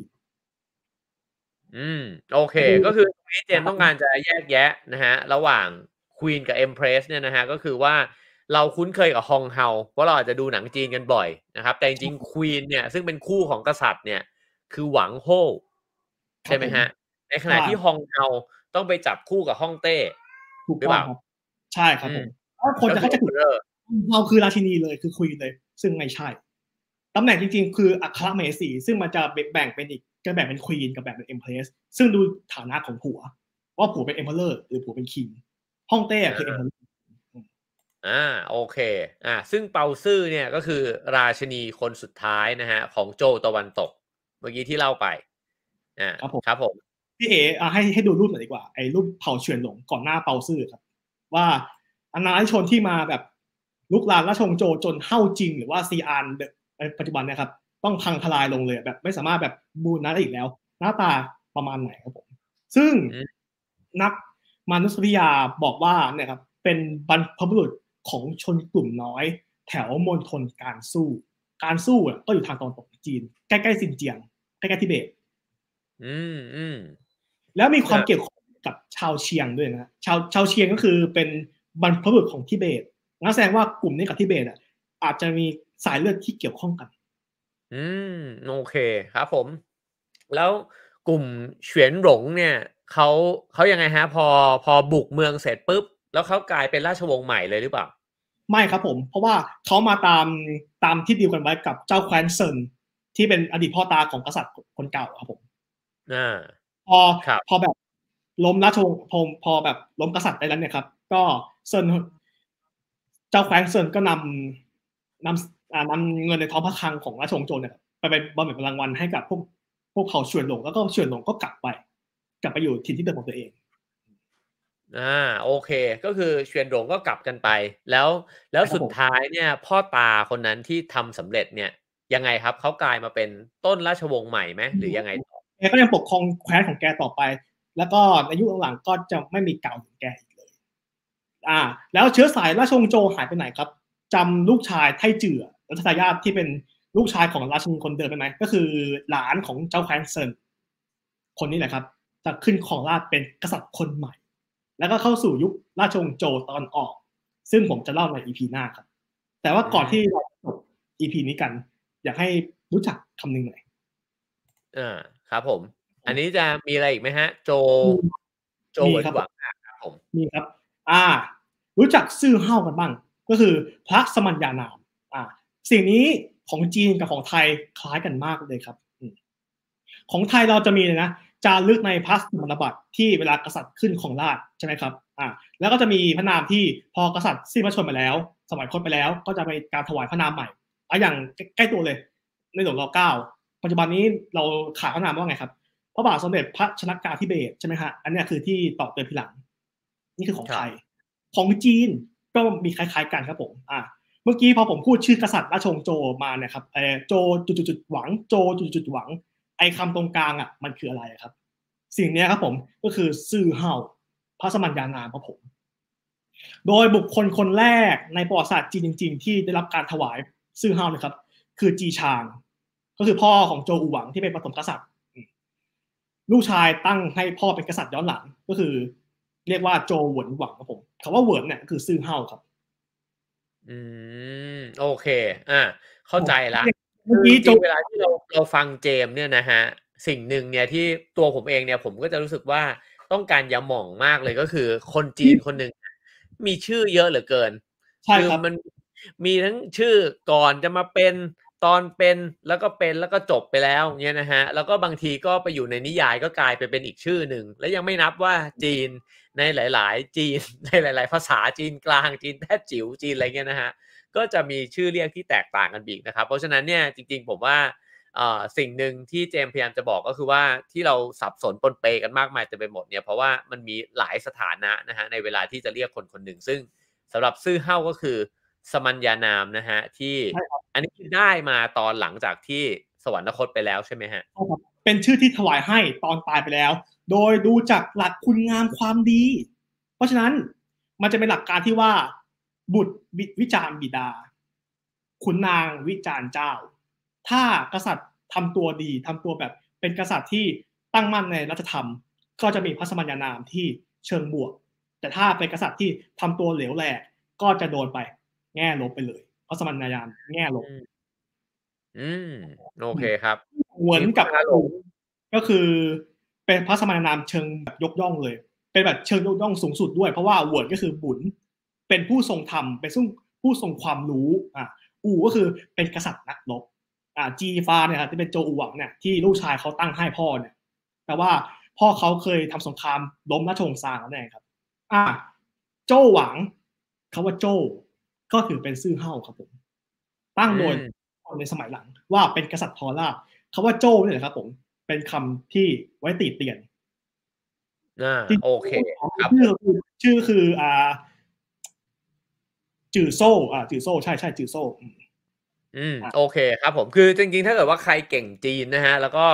น อืมโอเคก็คือตรงนี้เจนต้องการจะแยกแยะนะฮะระหว่างควีนกับเอ็มเพรสเนี่ยนะฮะก็คือว่าเราคุ้นเคยกับฮองเฮาเพราะเราอาจจะดูหนังจีนกันบ่อยนะครับแต่จริงๆควีนเนี่ยซึ่งเป็นคู่ของกษัตริย์เนี่ยคือหวังโฮใช่ไหมฮะในขณะที่ฮองเฮาต้องไปจับคู่กับฮ่องเต้ถูกหรือเปล่าใช่ครับผมถ้าคนจะเข้าใจผิดเราคือราชินีเลยคือควีนเลยซึ่งไม่ใช่ตำแหน่งจริงๆคืออัครมเหสีซึ่งมันจะแบ่งเป็นอีกจะแบ่งเป็นควีนกับแบ่งเป็นเอ็มเพรสซึ่งดูฐานะของผัวว่าผัวเป็นเอ็มเพอเรอร์หรือผัวเป็นคิงฮ่องเต้คือเอ็มเพอเรอร์อ่าโอเคอ่าซึ่งเปาซื่อเนี่ยก็คือราชินีคนสุดท้ายนะฮะของโจวตะวันตกเมื่อกี้ที่เล่าไปอ่าครับผมครับผมพี่เอ๋อ่าให้ให้ดูรูปหน่อยดีกว่าไอ้รูปเผ่าเฉียนหลงก่อนหน้าเปาซื่อครับว่าอาณานิชนที่มาแบบลุกลามราชวงศ์โจวจนเฮ่าจิงหรือว่าซีอานปัจจุบันนะครับต้องพังทลายลงเลยแบบไม่สามารถแบบบูรณะได้อีกแล้วหน้าตาประมาณไหนครับผมซึ่งนักมนุษยวิทยาบอกว่าเนี่ยครับเป็นบรรพบุรุษของชนกลุ่มน้อยแถวมณฑลการสู้การสู้ก็อยู่ทางตอนตกจีนใกล้ๆซินเจียงใกล้ๆทิเบตอืมอืมแล้วมีความเกี่ยวข้องกับชาวเชียงด้วยนะชาวชาวเชียงก็คือเป็นบรรพบุรุษของทิเบตงั้นแสดงว่ากลุ่มนี้กับทิเบตอ่ะอาจจะมีสายเลือดที่เกี่ยวข้องกันอืมโอเคครับผมแล้วกลุ่มเฉียนหลงเนี่ยเขาเขายังไงฮะพอพอบุกเมืองเสร็จปุ๊บแล้วเขากลายเป็นราชวงศ์ใหม่เลยหรือเปล่าไม่ครับผมเพราะว่าเขามาตามตามที่ดีลกันไว้กับเจ้าแคว้นเซินที่เป็นอดีตพ่อตาของกษัตริย์คนเก่าครับผมอ่าพอพอแบบล้มราชวงศ์พอแบบล้มกษัตริย์ไปแล้วเนี่ยครับก็เซินเจ้าแคว้นเซินก็นำนำอ่านำเงินในท้องพระคลังของราชวงศ์โจวเนี่ยไปไปบำเหน็จบำนาญวันให้กับพวกพวกเผ่าเฉียนหลงแล้วก็เฉียนหลงก็กลับไปกลับไปอยู่ถิ่นที่เดิมของตัวเองอ่าโอเคก็คือเฉียนหลงก็กลับกันไปแล้วแล้วสุดท้ายเนี่ยพ่อตาคนนั้นที่ทำสำเร็จเนี่ยยังไงครับเขากลายมาเป็นต้นราชวงศ์ใหม่ไหมหรือยังไงต่อแกก็ยังปกครองแคว้นของแกต่อไปแล้วก็อายุหลังๆก็จะไม่มีเก่าของแกอีกเลยอ่าแล้วเชื้อสายราชวงศ์โจวหายไปไหนครับจำลูกชายไทจื่อรัชทายาทที่เป็นลูกชายของราชินีคนเดิมได้ไหมก็คือหลานของเจ้าแคว้นเซินคนนี้แหละครับจะขึ้นครองราชย์เป็นกษัตริย์คนใหม่แล้วก็เข้าสู่ยุคราชวงศ์โจวตอนออกซึ่งผมจะเล่าใน อี พี หน้าครับแต่ว่าก่อนที่เราจะจบ อี พี นี้กันอยากให้รู้จักคำหนึ่งหน่อยอ่าครับผมอันนี้จะมีอะไรอีกไหมฮะโจโจวหวังครับผมมีครับอ่ารู้จักซื่อเฮ่ากันบ้างก็คือพระสมัญญานามอ่าสิ่งนี้ของจีนกับของไทยคล้ายกันมากเลยครับของไทยเราจะมีเลยนะจารึกในพระสมณบัตรที่เวลากษัตริย์ขึ้นของราชใช่ไหมครับอ่าแล้วก็จะมีพระนามที่พอกษัตริย์สิ้นพระชนม์ไปแล้วสมัยคตไปแล้วก็จะไปการถวายพระนามใหม่อ่ะอย่างใกล้ตัวเลยในหลวงรัชกาลที่เก้าปัจจุบันนี้เราขายพระนามว่าไงครับพระบาทสมเด็จพระชนกาธิเบศรใช่ไหมฮะอันนี้คือที่ต่อเติมทีหลังนี่คือของไทยของจีนก็มีคล้ายๆกันครับผมอ่าเมื่อกี้พอผมพูดชื่อกษัตริย์ราชวงศ์โจวมาเนี่ยครับเออโจจุดๆหวังโจจุดๆหวังไอ้คำตรงกลางอ่ะมันคืออะไรครับสิ่งนี้ครับผมก็คือซื่อเฮาพระสมัญญานามครับผมโดยบุคคลคนแรกในประวัติศาสตร์จีนจริงๆที่ได้รับการถวายซื่อเฮานะครับคือจีชางก็คือพ่อของโจอูหวังที่เป็นปฐมกษัตริย์ลูกชายตั้งให้พ่อเป็นกษัตริย์ย้อนหลังก็คือเรียกว่าโจหวนหวังครับผมคำว่าหวนเนี่ยคือซื่อเฮาครับอืมโอเคอ่ะเข้าใจละเมื่อกี้เวลาที่เราเราฟังเจมเนี่ยนะฮะสิ่งหนึ่งเนี่ยที่ตัวผมเองเนี่ยผมก็จะรู้สึกว่าต้องการยาหม่องมากเลยก็คือคนจีนคนหนึ่งมีชื่อเยอะเหลือเกินคือมันมีทั้งชื่อก่อนจะมาเป็นตอนเป็นแล้วก็เป็นแล้วก็จบไปแล้วเนี่ยนะฮะแล้วก็บางทีก็ไปอยู่ในนิยายก็กลายไปเป็นอีกชื่อหนึ่งและยังไม่นับว่าจีนในหลายๆจีนในหลายๆภาษาจีนกลางจีนแท้จิ๋วจีนอะไรเงี้ยนะฮะก็จะมีชื่อเรียกที่แตกต่างกันอีกนะครับเพราะฉะนั้นเนี่ยจริงๆผมว่าสิ่งหนึ่งที่เจมพยายามจะบอกก็คือว่าที่เราสับสนปนเปกันมากมายเต็มไปหมดเนี่ยเพราะว่ามันมีหลายสถานะนะฮะในเวลาที่จะเรียกคนคนหนึ่งซึ่งสำหรับซื่อเฮ่าก็คือสมัญญานามนะฮะที่อันนี้ได้มาตอนหลังจากที่สวรรคตไปแล้วใช่ไหมฮะเป็นชื่อที่ถวายให้ตอนตายไปแล้วโดยดูจากหลักคุณงามความดีเพราะฉะนั้นมันจะเป็นหลักการที่ว่าบุตรวิจารณ์บิดาขุนนางวิจารณ์เจ้าถ้ากษัตริย์ทำตัวดีทำตัวแบบเป็นกษัตริย์ที่ ตั้งมั่นในรัฐธรรมก็จะมีพระสมัญญานามที่เชิงบวกแต่ถ้าเป็นกษัตริย์ที่ทำตัวเหลวแหลกก็จะโดนไปแง่ลบไปเลยพระสมัญญานามแง่ลบอืมโอเคครับหวนกับก็คือเป็นพระสมัญญานามเชิงแบบยกย่องเลยเป็นแบบเชิงยกย่องสูงสุดด้วยเพราะว่าหวนก็คือบุญเป็นผู้ทรงธรรมเป็นผู้ทรงความรู้อ่ะอู่ก็คือเป็นกษัตริย์นักรบอ่าจีฟ้าเนี่ยที่เป็นโจอู่หวังเนี่ยที่ลูกชายเขาตั้งให้พ่อเนี่ยแต่ว่าพ่อเขาเคยทำสงครามล้มราชวงศ์ซางแล้วเนี่ยครับอ่าโจหวังเขาว่าโจก็ถือเป็นซื่อเฮาครับผมตั้งโดยในสมัยหลังว่าเป็นกษัตริย์ทอร่าคำว่าโจเนี่ยแหละครับผมเป็นคำที่ไว้ติเตียนอ่าโอเคครับชื่อคือชื่อคืออ่าจื่อโซ่อ่าจื่อโซ่ใช่ใช่จื่อโซ่อืมโอเคครับผมคือจริงๆถ้าเกิดว่าใครเก่งจีนนะฮะแล้วก็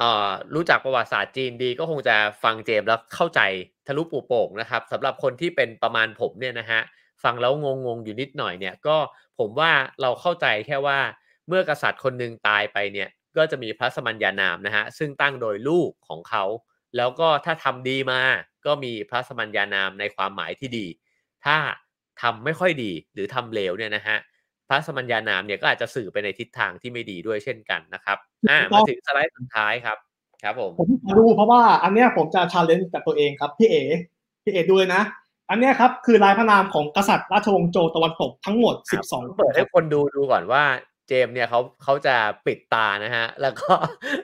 อ่ารู้จักประวัติศาสตร์จีนดีก็คงจะฟังเจมแล้วเข้าใจทะลุปูโป่งนะครับสำหรับคนที่เป็นประมาณผมเนี่ยนะฮะฟังแล้วงงๆอยู่นิดหน่อยเนี่ยก็ผมว่าเราเข้าใจแค่ว่าเมื่อกษัตริย์คนหนึ่งตายไปเนี่ยก็จะมีพระสมัญญานามนะฮะซึ่งตั้งโดยลูกของเขาแล้วก็ถ้าทำดีมาก็มีพระสมัญญานามในความหมายที่ดีถ้าทำไม่ค่อยดีหรือทำเลวเนี่ยนะฮะพระสมัญญานามเนี่ยก็อาจจะสื่อไปในทิศทางที่ไม่ดีด้วยเช่นกันนะครับอ่ามาถึงสไลด์สุดท้ายครับครับผมผมดูเพราะว่าอันเนี้ยผมจะ challenge กับตัวเองครับพี่เอ๋พี่เอ๋ดูเลยนะอันนี้ครับคือลายพระนามของกษัตริย์ราชวงศ์โจวตะวันตกทั้งหมดสิบสองเปิดให้คนดูดูก่อนว่าเจมเนี่ยเขาเขาจะปิดตานะฮะแล้วก็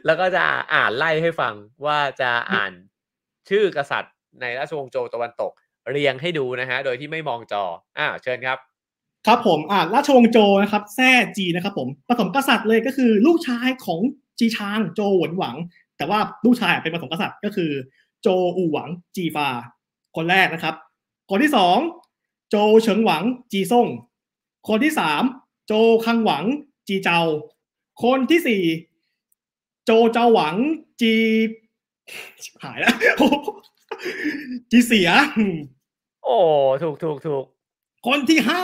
แล้วก็จะอ่านไล่ให้ฟังว่าจะอ่านชื่อกษัตริย์ในราชวงศ์โจวตะวันตกเรียงให้ดูนะฮะโดยที่ไม่มองจออ่าเชิญครับครับผมอ่าราชวงศ์โจวนะครับแซ่จีนะครับผมผสมกษัตริย์เลยก็คือลูกชายของจีชางโจวหวนหวังแต่ว่าลูกชายเป็นผสมกษัตริย์ก็คือโจวอู่หวังจีฟาคนแรกนะครับคนที่สองโจเฉิงหวังจีซ่งคนที่สามโจคังหวังจีเจาคนที่สี่โจเจาหวังจีหายแล้วจีเสียโอ้ถูกถูกถูกคนที่ห้า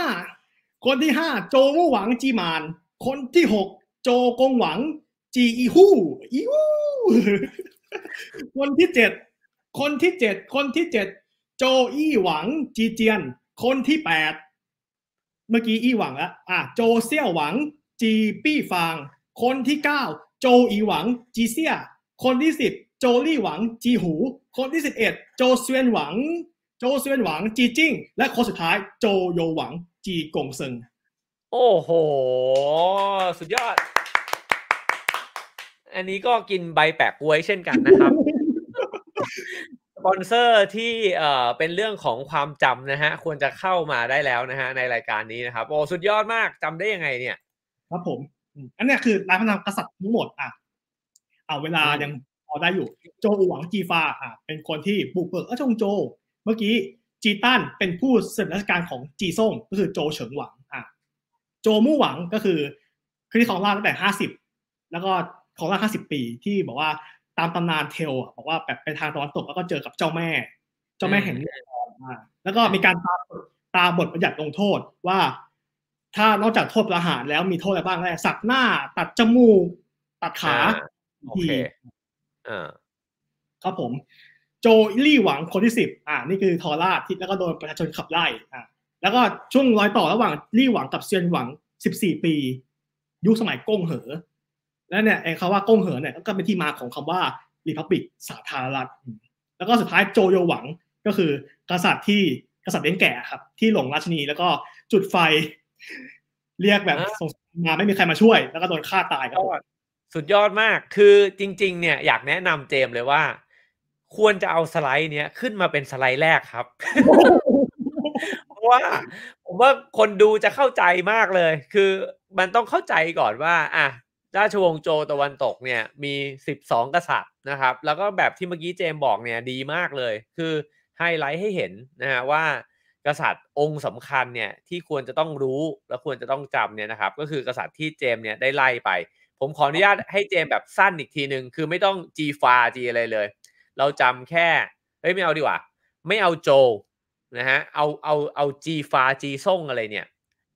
คนที่ห้าโจมู่หวังจีมานคนที่หกโจกงหวังจีอีฮู้อีฮู้คนที่เจ็ดคนที่เจ็ดคนที่เจ็ดโจอี้หวังจีเจียนคนที่แปดเมื่อกี้อี้หวังแล้วอ่ะโจเซี่ยวหวังจีปี้ฟางคนที่เก้าโจอีหวังจีเซี่ยคนที่สิบโจลี่หวังจีหูคนที่สิบเอ็ดโจเซียนหวังโจเซียนหวังจีจิ้งและคนสุดท้ายโจโยหวังจีกงเซิงโอ้โหสุดยอดอันนี้ก็กินใบแปะกล้วยเช่นกันนะครับสปอนเซอร์ที่เอ่อเป็นเรื่องของความจำนะฮะควรจะเข้ามาได้แล้วนะฮะในรายการนี้นะครับโอ้สุดยอดมากจำได้ยังไงเนี่ยครับผมอันนี้คือลายพระนามกษัตริย์ทั้งหมดอ่ะเอาเวลายังพอได้อยู่โจอู่หวังจีฟาอ่ะเป็นคนที่บุกเบิกราชวงศ์โจวเมื่อกี้จีต้านเป็นผู้สืบราชการของจีซ่งก็คือโจเฉิงหวังอ่ะโจมู่หวังก็คือคือที่ของราชตั้งแต่ห้าสิบแล้วก็ของราชห้าสิบปีที่บอกว่าตามตำนานเทลบอกว่าแบบไปทางตะวันตกแล้วก็เจอกับเจ้าแม่เจ้าแม่แห่งเมืองอ่าแล้วก็มีการตามตามบทบัญญัติลงโทษว่าถ้านอกจากโทษประหารแล้วมีโทษอะไรบ้างแล้วสักหน้าตัดจมูกตัดขาโอเคอ่าครับผมโจลี่หวังคนที่สิบอ่านี่คือทอร่าที่แล้วก็โดนประชาชนขับไล่อ่าแล้วก็ช่วงรอยต่อระหว่างลี่หวังกับเซียนหวังสิบสี่ปียุคสมัยก้งเหอแล้วเนี่ยไอ้คำว่าก้งเหอเนี่ยก็เป็นที่มาของคำว่า Republic สาธารณรัฐแล้วก็สุดท้ายโจโยหวังก็คือกษัตริย์ที่กษัตริย์เลี้ยงแกะครับที่หลงราชินีแล้วก็จุดไฟเรียกแบบส่งมาไม่มีใครมาช่วยแล้วก็โดนฆ่าตายครับสุดยอดมากคือจริงๆเนี่ยอยากแนะนำเจมเลยว่าควรจะเอาสไลด์เนี้ยขึ้นมาเป็นสไลด์แรกครับ เพราะว่าผมว่าคนดูจะเข้าใจมากเลยคือมันต้องเข้าใจก่อนว่าอ่ะราชวงศ์โจวตะวันตกเนี่ยมีสิบสองกษัตริย์นะครับแล้วก็แบบที่เมื่อกี้เจมบอกเนี่ยดีมากเลยคือไฮไลท์ให้เห็นนะฮะว่ากษัตริย์องค์สำคัญเนี่ยที่ควรจะต้องรู้และควรจะต้องจำเนี่ยนะครับก็คือกษัตริย์ที่เจมเนี่ยได้ไล่ไปผมขออนุญาตให้เจมแบบสั้นอีกทีนึงคือไม่ต้องจีฟาจีอะไรเลยเราจำแค่เฮ้ยไม่เอาดีกว่าไม่เอาโจนะฮะเอาเอาเอาจีฟาจีซ่งอะไรเนี่ย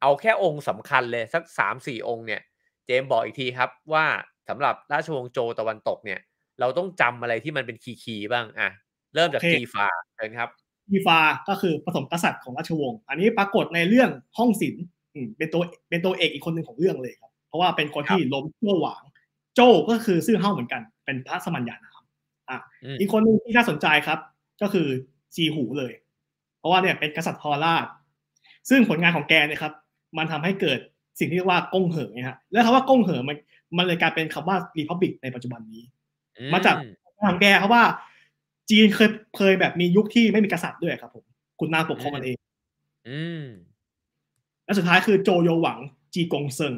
เอาแค่องค์สำคัญเลยสัก สามถึงสี่ องค์เนี่ยเจมบอกอีกทีครับว่าสำหรับราชวงศ์โจวตะวันตกเนี่ย เราต้องจำอะไรที่มันเป็นคีย์คีย์บ้างอ่ะเริ่มจาก okay. กีฟาเชิญครับกีฟาก็คือผสมกษัตริย์ของราชวงศ์อันนี้ปรากฏในเรื่องห้องศิลป์เป็นตัวเป็นตัวเอกอีกคนหนึ่งของเรื่องเลยครับเพราะว่าเป็นคนที่ล้มชั่วหวางโจ้ก็คือซื่อเฮ่าเหมือนกันเป็นพระสมัญญานามอ่ะอีกคนหนึ่งที่น่าสนใจครับก็คือจีหูเลยเพราะว่าเนี่ยเป็นกษัตริย์พอราชซึ่งผลงานของแกเนี่ยครับมันทำให้เกิดสิ่งที่เรียกว่ากงเหอเนี่ยฮะแล้วคำว่ากงเหอมันมันเลยกลายเป็นคำว่า Republic ในปัจจุบันนี้มาจากทางแกเขาว่าจีนเคยเคยแบบมียุคที่ไม่มีกษัตริย์ด้วยครับผมคุณนางปกครองมันเองและสุดท้ายคือโจโยหวังจีกงเซิง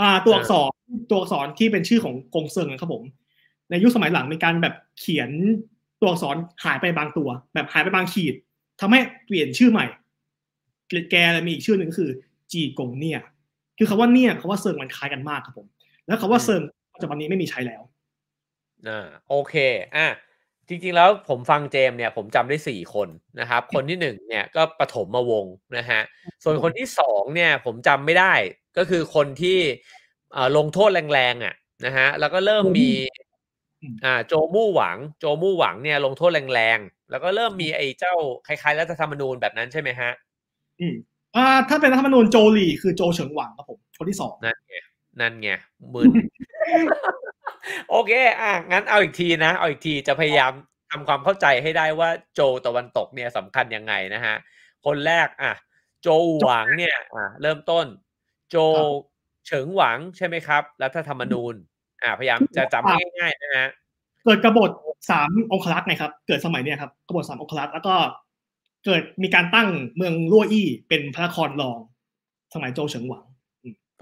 อ่าตัวอักษรตัวอักษรที่เป็นชื่อของกงเซิงนะครับผมในยุคสมัยหลังมีการแบบเขียนตัวอักษรหายไปบางตัวแบบหายไปบางขีดทำให้เปลี่ยนชื่อใหม่แกเลยมีอีกชื่อหนึ่งก็คือจีกงเนี่ยคือคำว่าเนี่ยคำว่าเซิงมันคล้ายกันมากครับผมแล้วคำว่าเซิงปัจจุบันนี้ไม่มีใช้แล้วอ่าโอเคอ่ะจริงๆแล้วผมฟังเจมเนี่ยผมจำได้สี่คนนะครับคนที่หนึ่งเนี่ยก็ปฐมวงศ์นะฮะส่วนคนที่สองเนี่ยผมจำไม่ได้ก็คือคนที่ลงโทษแรงๆอ่ะนะฮะแล้วก็เริ่มมีอ่าโจมู่หวังโจมู่หวังเนี่ยลงโทษแรงๆแล้วก็เริ่มมีไอ้เจ้าคล้ายๆรัฐธรรมนูญแบบนั้นใช่ไหมฮะอืมอ่าถ้าเป็นรัฐธรรมนูญโจหลี่คือโจเฉิงหวังครับผมคนที่สองนั่นไงนั่นไงมึน โอเคอ่ะงั้นเอาอีกทีนะเอาอีกทีจะพยายามทำความเข้าใจให้ได้ว่าโจตะวันตกเนี่ยสำคัญยังไงนะฮะคนแรกอ่ะโจหวังเนี่ยอ่ะเริ่มต้นโจเฉิงหวังใช่ไหมครับรัฐธรรมนูญอ่ะพยายามจะจำง่ายๆนะฮะเกิดกบฏสามองครักษ์ไงครับเกิดสมัยเนี่ยครับกบฏสามองครักษ์แล้วก็เกิดมีการตั้งเมืองลั่วอี้เป็นพระนครรองสมัยโจเฉิงหวัง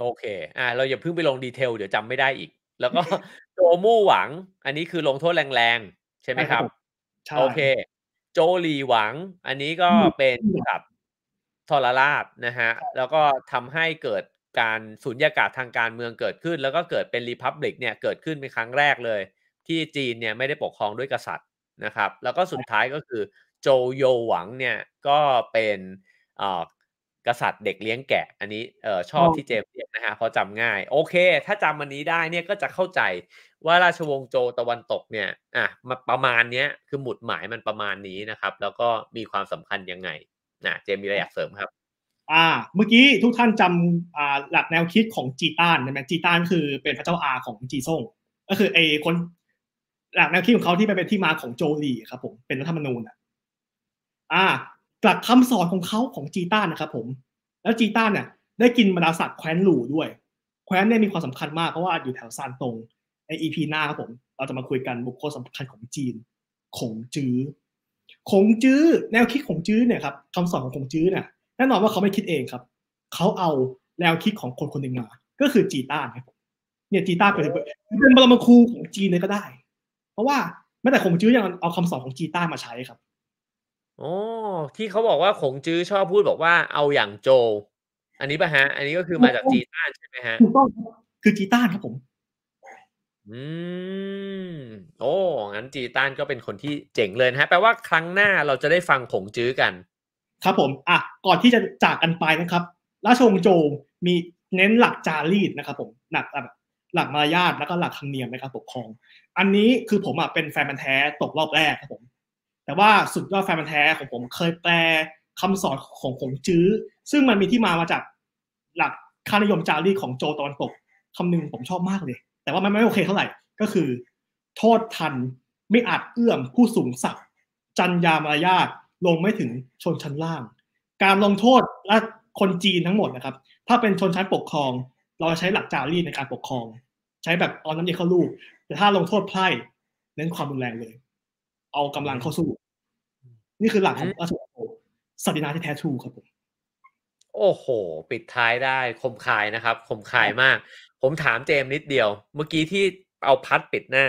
โอเคอ่าเราอย่าเพิ่งไปลงดีเทลเดี๋ยวจำไม่ได้อีกแล้วก็โจมู่หวังอันนี้คือลงโทษแรงๆใช่ไหมครับโอเคโจหลี่หวังอันนี้ก็เป็นแบบทรราชนะฮะแล้วก็ทำให้เกิดการสุญญากาศทางการเมืองเกิดขึ้นแล้วก็เกิดเป็นรีพับลิกเนี่ยเกิดขึ้นเป็นครั้งแรกเลยที่จีนเนี่ยไม่ได้ปกครองด้วยกษัตริย์นะครับแล้วก็สุดท้ายก็คือโจโยหวังเนี่ยก็เป็นกษัตริย์เด็กเลี้ยงแกะอันนี้ชอบที่เจมเรียกนะฮะเพราะจำง่ายโอเคถ้าจำอันนี้ได้เนี่ยก็จะเข้าใจว่าราชวงศ์โจตะวันตกเนี่ยอ่ะมาประมาณเนี้ยคือหมุดหมายมันประมาณนี้นะครับแล้วก็มีความสำคัญยังไงนะเจมมีอะไรอยากเสริมครับอ่าเมื่อกี้ทุกท่านจำอ่าหลักแนวคิดของจีต้านใช่ไหมจีต้านคือเป็นพระเจ้าอาของจีซ่งก็คือไอ้คนหลักแนวคิดของเขาที่ไปเป็นที่มาของโจหลี่ครับผมเป็นรัฐธรรมนูญอ่ะอ่าหลักคำสอนของเขาของจีต้านนะครับผมแล้วจีต้านเนี่ยได้กินบรรดาศักดิ์แคว้นหลู่ด้วยแคว้นเนี่ยมีความสำคัญมากเพราะว่าอยู่แถวซานตงใน อี พี หน้าครับผมเราจะมาคุยกันบุคคลสำคัญของจีนขงจื้อขงจื้อแนวคิดขงจื้อเนี่ยครับคำสอนของขงจื้อเนี่ยแน่นอนว่าเขาไม่คิดเองครับเขาเอาแนวคิดของคนคนหนึ่งมาก็คือจีต้านครับเนี่ยจีต้านเป็นเป็นบรมครูของจีนเลยก็ได้เพราะว่าแม้แต่ขงจื้อยังเอาคำสอนของจีต้านมาใช้ครับอ๋อที่เขาบอกว่าขงจื้อชอบพูดบอกว่าเอาอย่างโจอันนี้ป่ะฮะอันนี้ก็คือมาจากจีต้านใช่ไหมฮะถูกต้องคือจีต้านครับผมอืมโอ้งั้นจีต้านก็เป็นคนที่เจ๋งเลยนะฮะแปลว่าครั้งหน้าเราจะได้ฟังขงจื้อกันครับผมอ่ะก่อนที่จะจากกันไปนะครับราชวงศ์โจมีเน้นหลักจารีตนะครับผมหลักแบบหลักมารยาทแล้วก็หลักธรรมเนียมในการปกครองอันนี้คือผมอ่ะเป็นแฟนพันธุ์แท้ตกรอบแรกครับผมแต่ว่าสุดยอดแฟนพันธุ์แท้ของผมเคยแปลคำสอนของขงจื้อซึ่งมันมีที่มามาจากหลักค่านิยมจารีตของโจตะวันตกคำหนึ่งผมชอบมากเลยแต่ว่ามันไม่โอเคเท่าไหร่ก็คือโทษทันไม่อาจเอื้อมผู้สูงศักดิ์จรรยามารยาทลงไม่ถึงชนชั้นล่างการลงโทษและคนจีนทั้งหมดนะครับถ้าเป็นชนชั้นปกครองเราใช้หลักจารีตในการปกครองใช้แบบเอาน้ำเย็นเข้าลูกแต่ถ้าลงโทษไพร่เน้นความรุนแรงเลยเอากำลังเข้าสู้นี่คือหลักของราชวงศ์โจศักดินาที่แท้ทรูครับผมโอ้โหปิดท้ายได้คมคายนะครับคมคายมากผมถามเจมนิดเดียวเมื่อกี้ที่เอาพัดปิดหน้า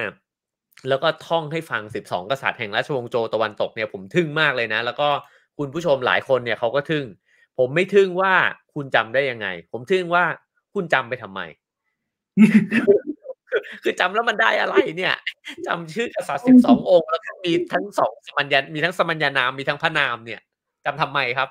แล้วก็ท่องให้ฟังสิบสองกษัตริย์แห่งราชวงศ์โจตะวันตกเนี่ยผมทึ่งมากเลยนะแล้วก็คุณผู้ชมหลายคนเนี่ยเขาก็ทึ่งผมไม่ทึ่งว่าคุณจำได้ยังไงผมทึ่งว่าคุณจำไปทำไม คือจำแล้วมันได้อะไรเนี่ยจำชื่อกษัตริย์สิบสององค์แล้วก็มีทั้งสองสมัญญามีทั้งสมัญญานามมีทั้งพระนามเนี่ยจำทำไมครับ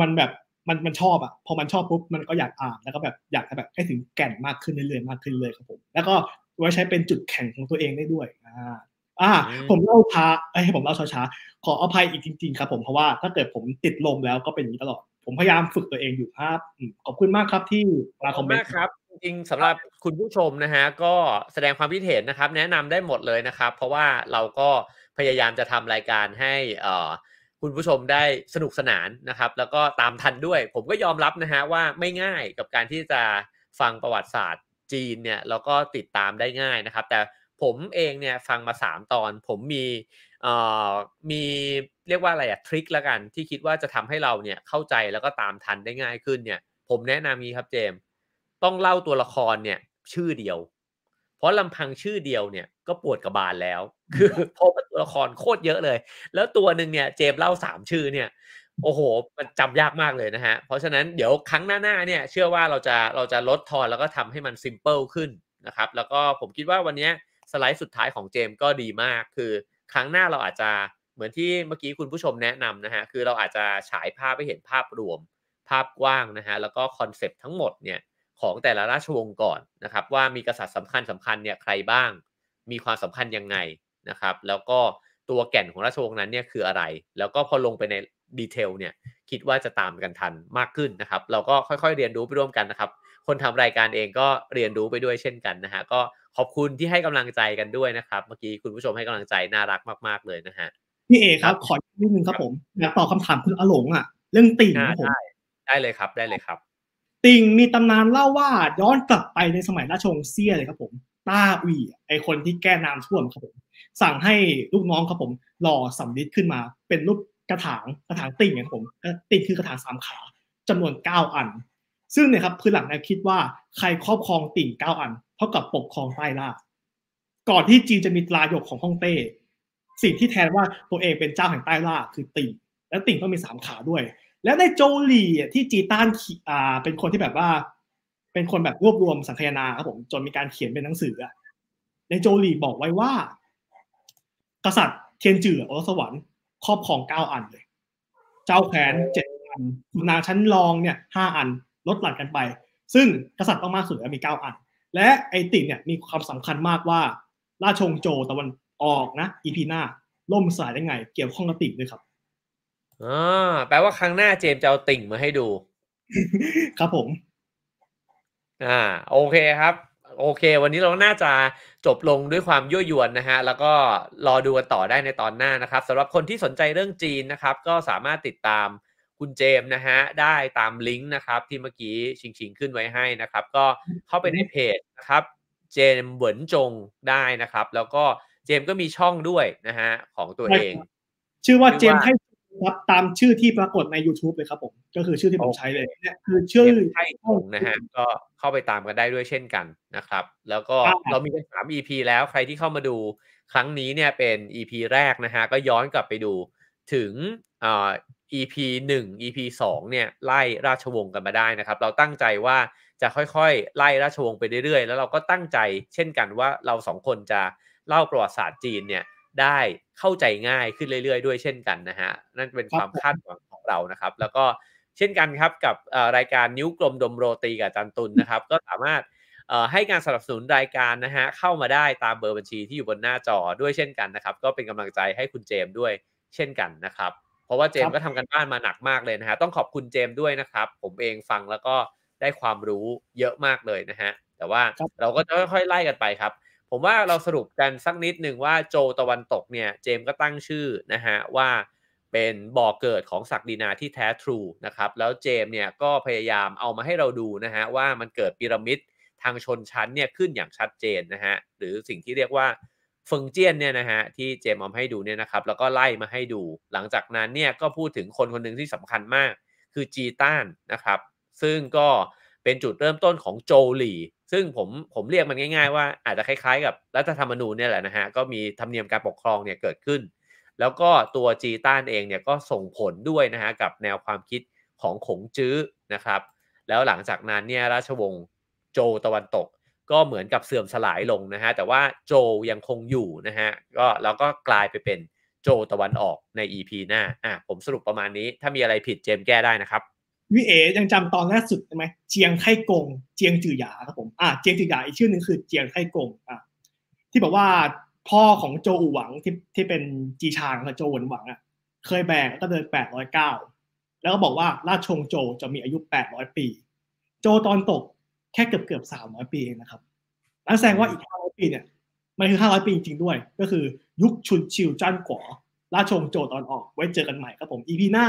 มันแบบมันมันชอบอ่ะพอมันชอบปุ๊บมันก็อยากอ่านแล้วก็แบบอยากแบบให้ถึงแก่นมากขึ้นเรื่อยๆมากขึ้นเลยครับผมแล้วก็ ไว้ใช้เป็นจุดแข็งของตัวเองได้ด้วยอ่าอ่าผมเล่าช้าให้ผมเล่าช้าๆขออภัยอีกจริงๆครับผมเพราะว่าถ้าเกิดผมติดลมแล้วก็เป็นอย่างนี้ตลอดผมพยายามฝึกตัวเองอยู่ครับขอบคุณมากครับที่มาคอมเมนต์ครับจริงๆสำหรับคุณผู้ชมนะฮะก็แสดงความคิดเห็นนะครับแนะนำได้หมดเลยนะครับเพราะว่าเราก็พยายามจะทำรายการให้อ่าคุณผู้ชมได้สนุกสนานนะครับแล้วก็ตามทันด้วยผมก็ยอมรับนะฮะว่าไม่ง่ายกับการที่จะฟังประวัติศาสตร์จีนเนี่ยแล้วก็ติดตามได้ง่ายนะครับแต่ผมเองเนี่ยฟังมาสามตอนผมมีเอ่อมีเรียกว่าอะไรอะทริคละกันที่คิดว่าจะทำให้เราเนี่ยเข้าใจแล้วก็ตามทันได้ง่ายขึ้นเนี่ยผมแนะนำนี้ครับเจมต้องเล่าตัวละครเนี่ยชื่อเดียวเพราะลำพังชื่อเดียวเนี่ยก็ปวดกระบาลแล้วคือเพราะตัวละครโคตรเยอะเลยแล้วตัวหนึ่งเนี่ยเจมเล่าสามชื่อเนี่ยโอ้โหมันจำยากมากเลยนะฮะเพราะฉะนั้นเดี๋ยวครั้งหน้าๆเนี่ยเชื่อว่าเราจะเราจะลดทอนแล้วก็ทำให้มันซิมเพิลขึ้นนะครับแล้วก็ผมคิดว่าวันนี้สไลด์สุดท้ายของเจมก็ดีมากคือครั้งหน้าเราอาจจะเหมือนที่เมื่อกี้คุณผู้ชมแนะนำนะฮะคือเราอาจจะฉายภาพให้เห็นภาพรวมภาพกว้างนะฮะแล้วก็คอนเซปต์ทั้งหมดเนี่ยของแต่ละราชวงศ์ก่อนนะครับว่ามีกษัตริย์สำคัญสำคัญเนี่ยใครบ้างมีความสำคัญยังไงนะครับแล้วก็ตัวแก่นของราชวงศ์นั้นเนี่ยคืออะไรแล้วก็พอลงไปในดีเทลเนี่ยคิดว่าจะตามกันทันมากขึ้นนะครับเราก็ค่อยๆเรียนรู้ไปร่วมกันนะครับคนทำรายการเองก็เรียนรู้ไปด้วยเช่นกันนะฮะก็ขอบคุณที่ให้กำลังใจกันด้วยนะครับเมื่อกี้คุณผู้ชมให้กำลังใจน่ารักมากๆเลยนะฮะพี่เอครับขอนิดนึงครับผมอยากตอบคำถามคุณอหลงอ่ะเรื่องติ่งครับผมได้เลยครับได้เลยครับติ่งมีตำนานเล่าว่าย้อนกลับไปในสมัยราชวงศ์เซี่ยเลยครับผมต้าอุ่ยไอคนที่แก้น้ำท่วมครับผมสั่งให้ลูกน้องครับผมหล่อสำริดขึ้นมาเป็นรูปกระถางกระถางติ่งครับผมติ่งคือกระถางสามขาจำนวนเก้าอันซึ่งเนี่ยครับคือหลังแนวคิดว่าใครครอบครองติ่งเก้าอันเท่ากับปกครองใต้ล่าก่อนที่จีนจะมีตราหยกของฮ่องเต้สิ่งที่แทนว่าตัวเองเป็นเจ้าแห่งใต้ล่าคือติ่งและติ่งต้องมีสามขาด้วยแล้วในโจลี่ที่จีต้านอ่าเป็นคนที่แบบว่าเป็นคนแบบรวบรวมสังคายนาครับผมจนมีการเขียนเป็นหนังสือในโจลี่บอกไว้ว่ากษัตริย์เทียนจื่ออรสวรรค์ครอบครองเก้าอันเลยเจ้าแขวนเจ็ดอันนางชั้นรองเนี่ยห้าอันลดหลั่นกันไปซึ่งกษัตริย์ต้องมากสุดแล้วมีเก้าอันและไอติ่งเนี่ยมีความสำคัญมากว่าราชวงศ์โจวตะวันออกนะอีพีหน้าล่มสลายได้ไงเกี่ยวข้องกับติ่งด้วยครับอ่าแปลว่าครั้งหน้าเจมจะเอาติ่งมาให้ดูครับผมอ่าโอเคครับโอเควันนี้เราน่าจะจบลงด้วยความยั่วยวนนะฮะแล้วก็รอดูกันต่อได้ในตอนหน้านะครับสำหรับคนที่สนใจเรื่องจีนนะครับก็สามารถติดตามคุณเจมนะฮะได้ตามลิงก์นะครับที่เมื่อกี้ชิงๆขึ้นไว้ให้นะครับก็เข้าไปในเพจนะครับเจมเหวินจงได้นะครับแล้วก็เจมก็มีช่องด้วยนะฮะของตัวเองชื่อว่าเจมให้ครับตามชื่อที่ปรากฏใน YouTube เลยครับผมก็คือชื่อที่ผมใช้เลยเนี่ยคือชื่อไทยคงนะฮะก็เข้าไปตามกันได้ด้วยเช่นกันนะครับแล้วก็เรามีกันสาม อี พี แล้วใครที่เข้ามาดูครั้งนี้เนี่ยเป็น อี พี แรกนะฮะก็ย้อนกลับไปดูถึงเอ่อ อี พี หนึ่ง อี พี สองเนี่ยไล่ราชวงศ์กันมาได้นะครับเราตั้งใจว่าจะค่อยๆไล่ราชวงศ์ไปเรื่อยๆแล้วเราก็ตั้งใจเช่นกันว่าเราสองคนจะเล่าประวัติศาสตร์จีนเนี่ยได้เข้าใจง่ายขึ้นเรื่อยๆด้วยเช่นกันนะฮะนั่นเป็นความคาดหวังของเรานะครับแล้วก็เช่นกันครับกับรายการนิ้วกลมดมโรตีกับอาจารย์ตุลนะครับก็สามารถให้การสนับสนุนรายการนะฮะเข้ามาได้ตามเบอร์บัญชีที่อยู่บนหน้าจอด้วยเช่นกันนะครับก็เป็นกำลังใจให้คุณเจมด้วยเช่นกันนะครับเพราะว่าเจมก็ทำกันบ้านมาหนักมากเลยนะฮะต้องขอบคุณเจมด้วยนะครับผมเองฟังแล้วก็ได้ความรู้เยอะมากเลยนะฮะแต่ว่าเราก็จะค่อยๆไล่กันไปครับผมว่าเราสรุปกันสักนิดหนึ่งว่าโจวตะวันตกเนี่ยเจมก็ตั้งชื่อนะฮะว่าเป็นบ่อเกิดของศักดินาที่แท้ทรูนะครับแล้วเจมเนี่ยก็พยายามเอามาให้เราดูนะฮะว่ามันเกิดพีระมิดทางชนชั้นเนี่ยขึ้นอย่างชัดเจนนะฮะหรือสิ่งที่เรียกว่าเฟิงเจี้ยนเนี่ยนะฮะที่เจมเอามาให้ดูเนี่ยนะครับแล้วก็ไล่มาให้ดูหลังจากนั้นเนี่ยก็พูดถึงคนคนหนึ่งที่สำคัญมากคือจีต้านนะครับซึ่งก็เป็นจุดเริ่มต้นของโจวหลี่ซึ่งผมผมเรียกมันง่ายๆว่าอาจจะคล้ายๆกับรัฐธรรมนูญเนี่ยแหละนะฮะก็มีธรรมเนียมการปกครองเนี่ยเกิดขึ้นแล้วก็ตัวจีต้านเองเนี่ยก็ส่งผลด้วยนะฮะกับแนวความคิดของขงจื้อนะครับแล้วหลังจากนั้นเนี่ยราชวงศ์โจวตะวันตกก็เหมือนกับเสื่อมสลายลงนะฮะแต่ว่าโจวยังคงอยู่นะฮะก็แล้วก็กลายไปเป็นโจวตะวันออกใน อี พี หน้าอ่ะผมสรุปประมาณนี้ถ้ามีอะไรผิดเจมแก้ได้นะครับ พี่เอ๋ยังจำตอนล่าสุดใช่ไหมเจียงไคกงเจียงจื่อหยาครับผมอ่ะเจียงจื่อหยาอีกชื่อหนึ่งคือเจียงไคกงอ่ะที่บอกว่าพ่อของโจอู่หวังที่ที่เป็นจีชางกับโจหวนหวังอ่ะเคยแบกก็เดินแปดร้อยเก้าแล้วก็บอกว่าราชวงศ์โจจะมีอายุแปดร้อยปีโจตอนตกแค่เกือบเกือบสามร้อยปีเองนะครับนั่นแสดงว่าอีกห้าร้อยปีเนี่ยมันคือห้าร้อยปีจริงๆด้วยก็คือยุคชุนชิวจั่นกั๋วราชวงศ์โจตอนออกไว้เจอกันใหม่ครับผมอีพีหน้า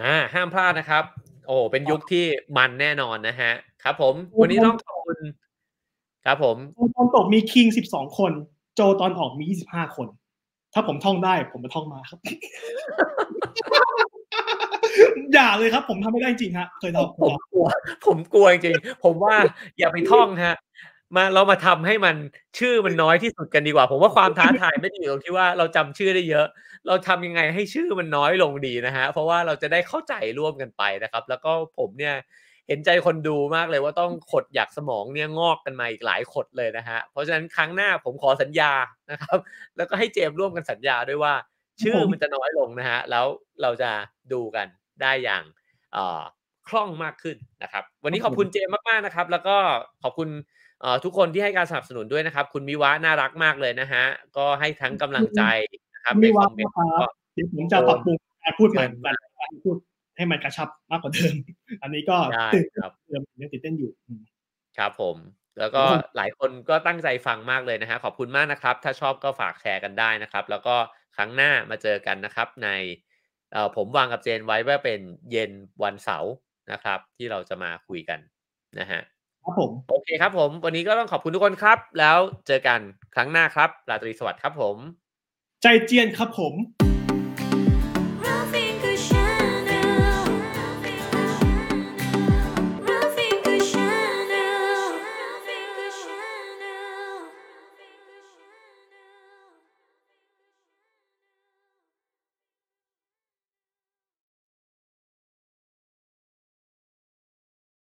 อ่าห้ามพลาดนะครับโอ้เป็นยุคที่มันแน่นอนนะฮะครับผมวันนี้ต้องขอบคุณครับผมตอนตกมีคิงสิบสองคนโจตอนออกมียี่สิบห้าคนถ้าผมท่องได้ผมมาท่องมาครับ อย่าเลยครับผมทำไม่ได้จริงฮะเคยทำผมกลัวผมกลัวจริงผมว่าอย่าไปท่องฮะมาเรามาทำให้มันชื่อมันน้อยที่สุดกันดีกว่าผมว่าความท้าทายไม่ได้อยู่ตรงที่ว่าเราจำชื่อได้เยอะเราทำยังไงให้ชื่อมันน้อยลงดีนะฮะเพราะว่าเราจะได้เข้าใจร่วมกันไปนะครับแล้วก็ผมเนี่ยเห็นใจคนดูมากเลยว่าต้องขดอยากสมองเนี่ยงอกกันมาอีกหลายขดเลยนะฮะเพราะฉะนั้นครั้งหน้าผมขอสัญญานะครับแล้วก็ให้เจมร่วมกันสัญญาด้วยว่าชื่อมันจะน้อยลงนะฮะแล้วเราจะดูกันได้อย่างคล่องมากขึ้นนะครับวันนี้ขอบคุณเจมมากๆนะครับแล้วก็ขอบคุณทุกคนที่ให้การสนับสนุนด้วยนะครับคุณมิวะน่ารักมากเลยนะฮะก็ให้ทั้งกำลังใจนะครับในคอมเมนต์ก็ผมจะปรับปรุงการพูดเหมือนกันการพูดให้มันกระชับมากกว่าเดิมอันนี้ก็ติดเดิมยังติดเต้นอยู่ครับผมแล้วก็หลายคนก็ตั้งใจฟังมากเลยนะฮะขอบคุณมากนะครับถ้าชอบก็ฝากแชร์กันได้นะครับแล้วก็ครั้งหน้ามาเจอกันนะครับในผมวางกับเจนไว้ว่าเป็นเย็นวันเสาร์นะครับที่เราจะมาคุยกันนะฮะโอเคครับผมวันนี้ก็ต้องขอบคุณทุกคนครับแล้วเจอกันครั้งหน้าครับราตรีสวัสดิ์ครับผมใจเจียนครับผม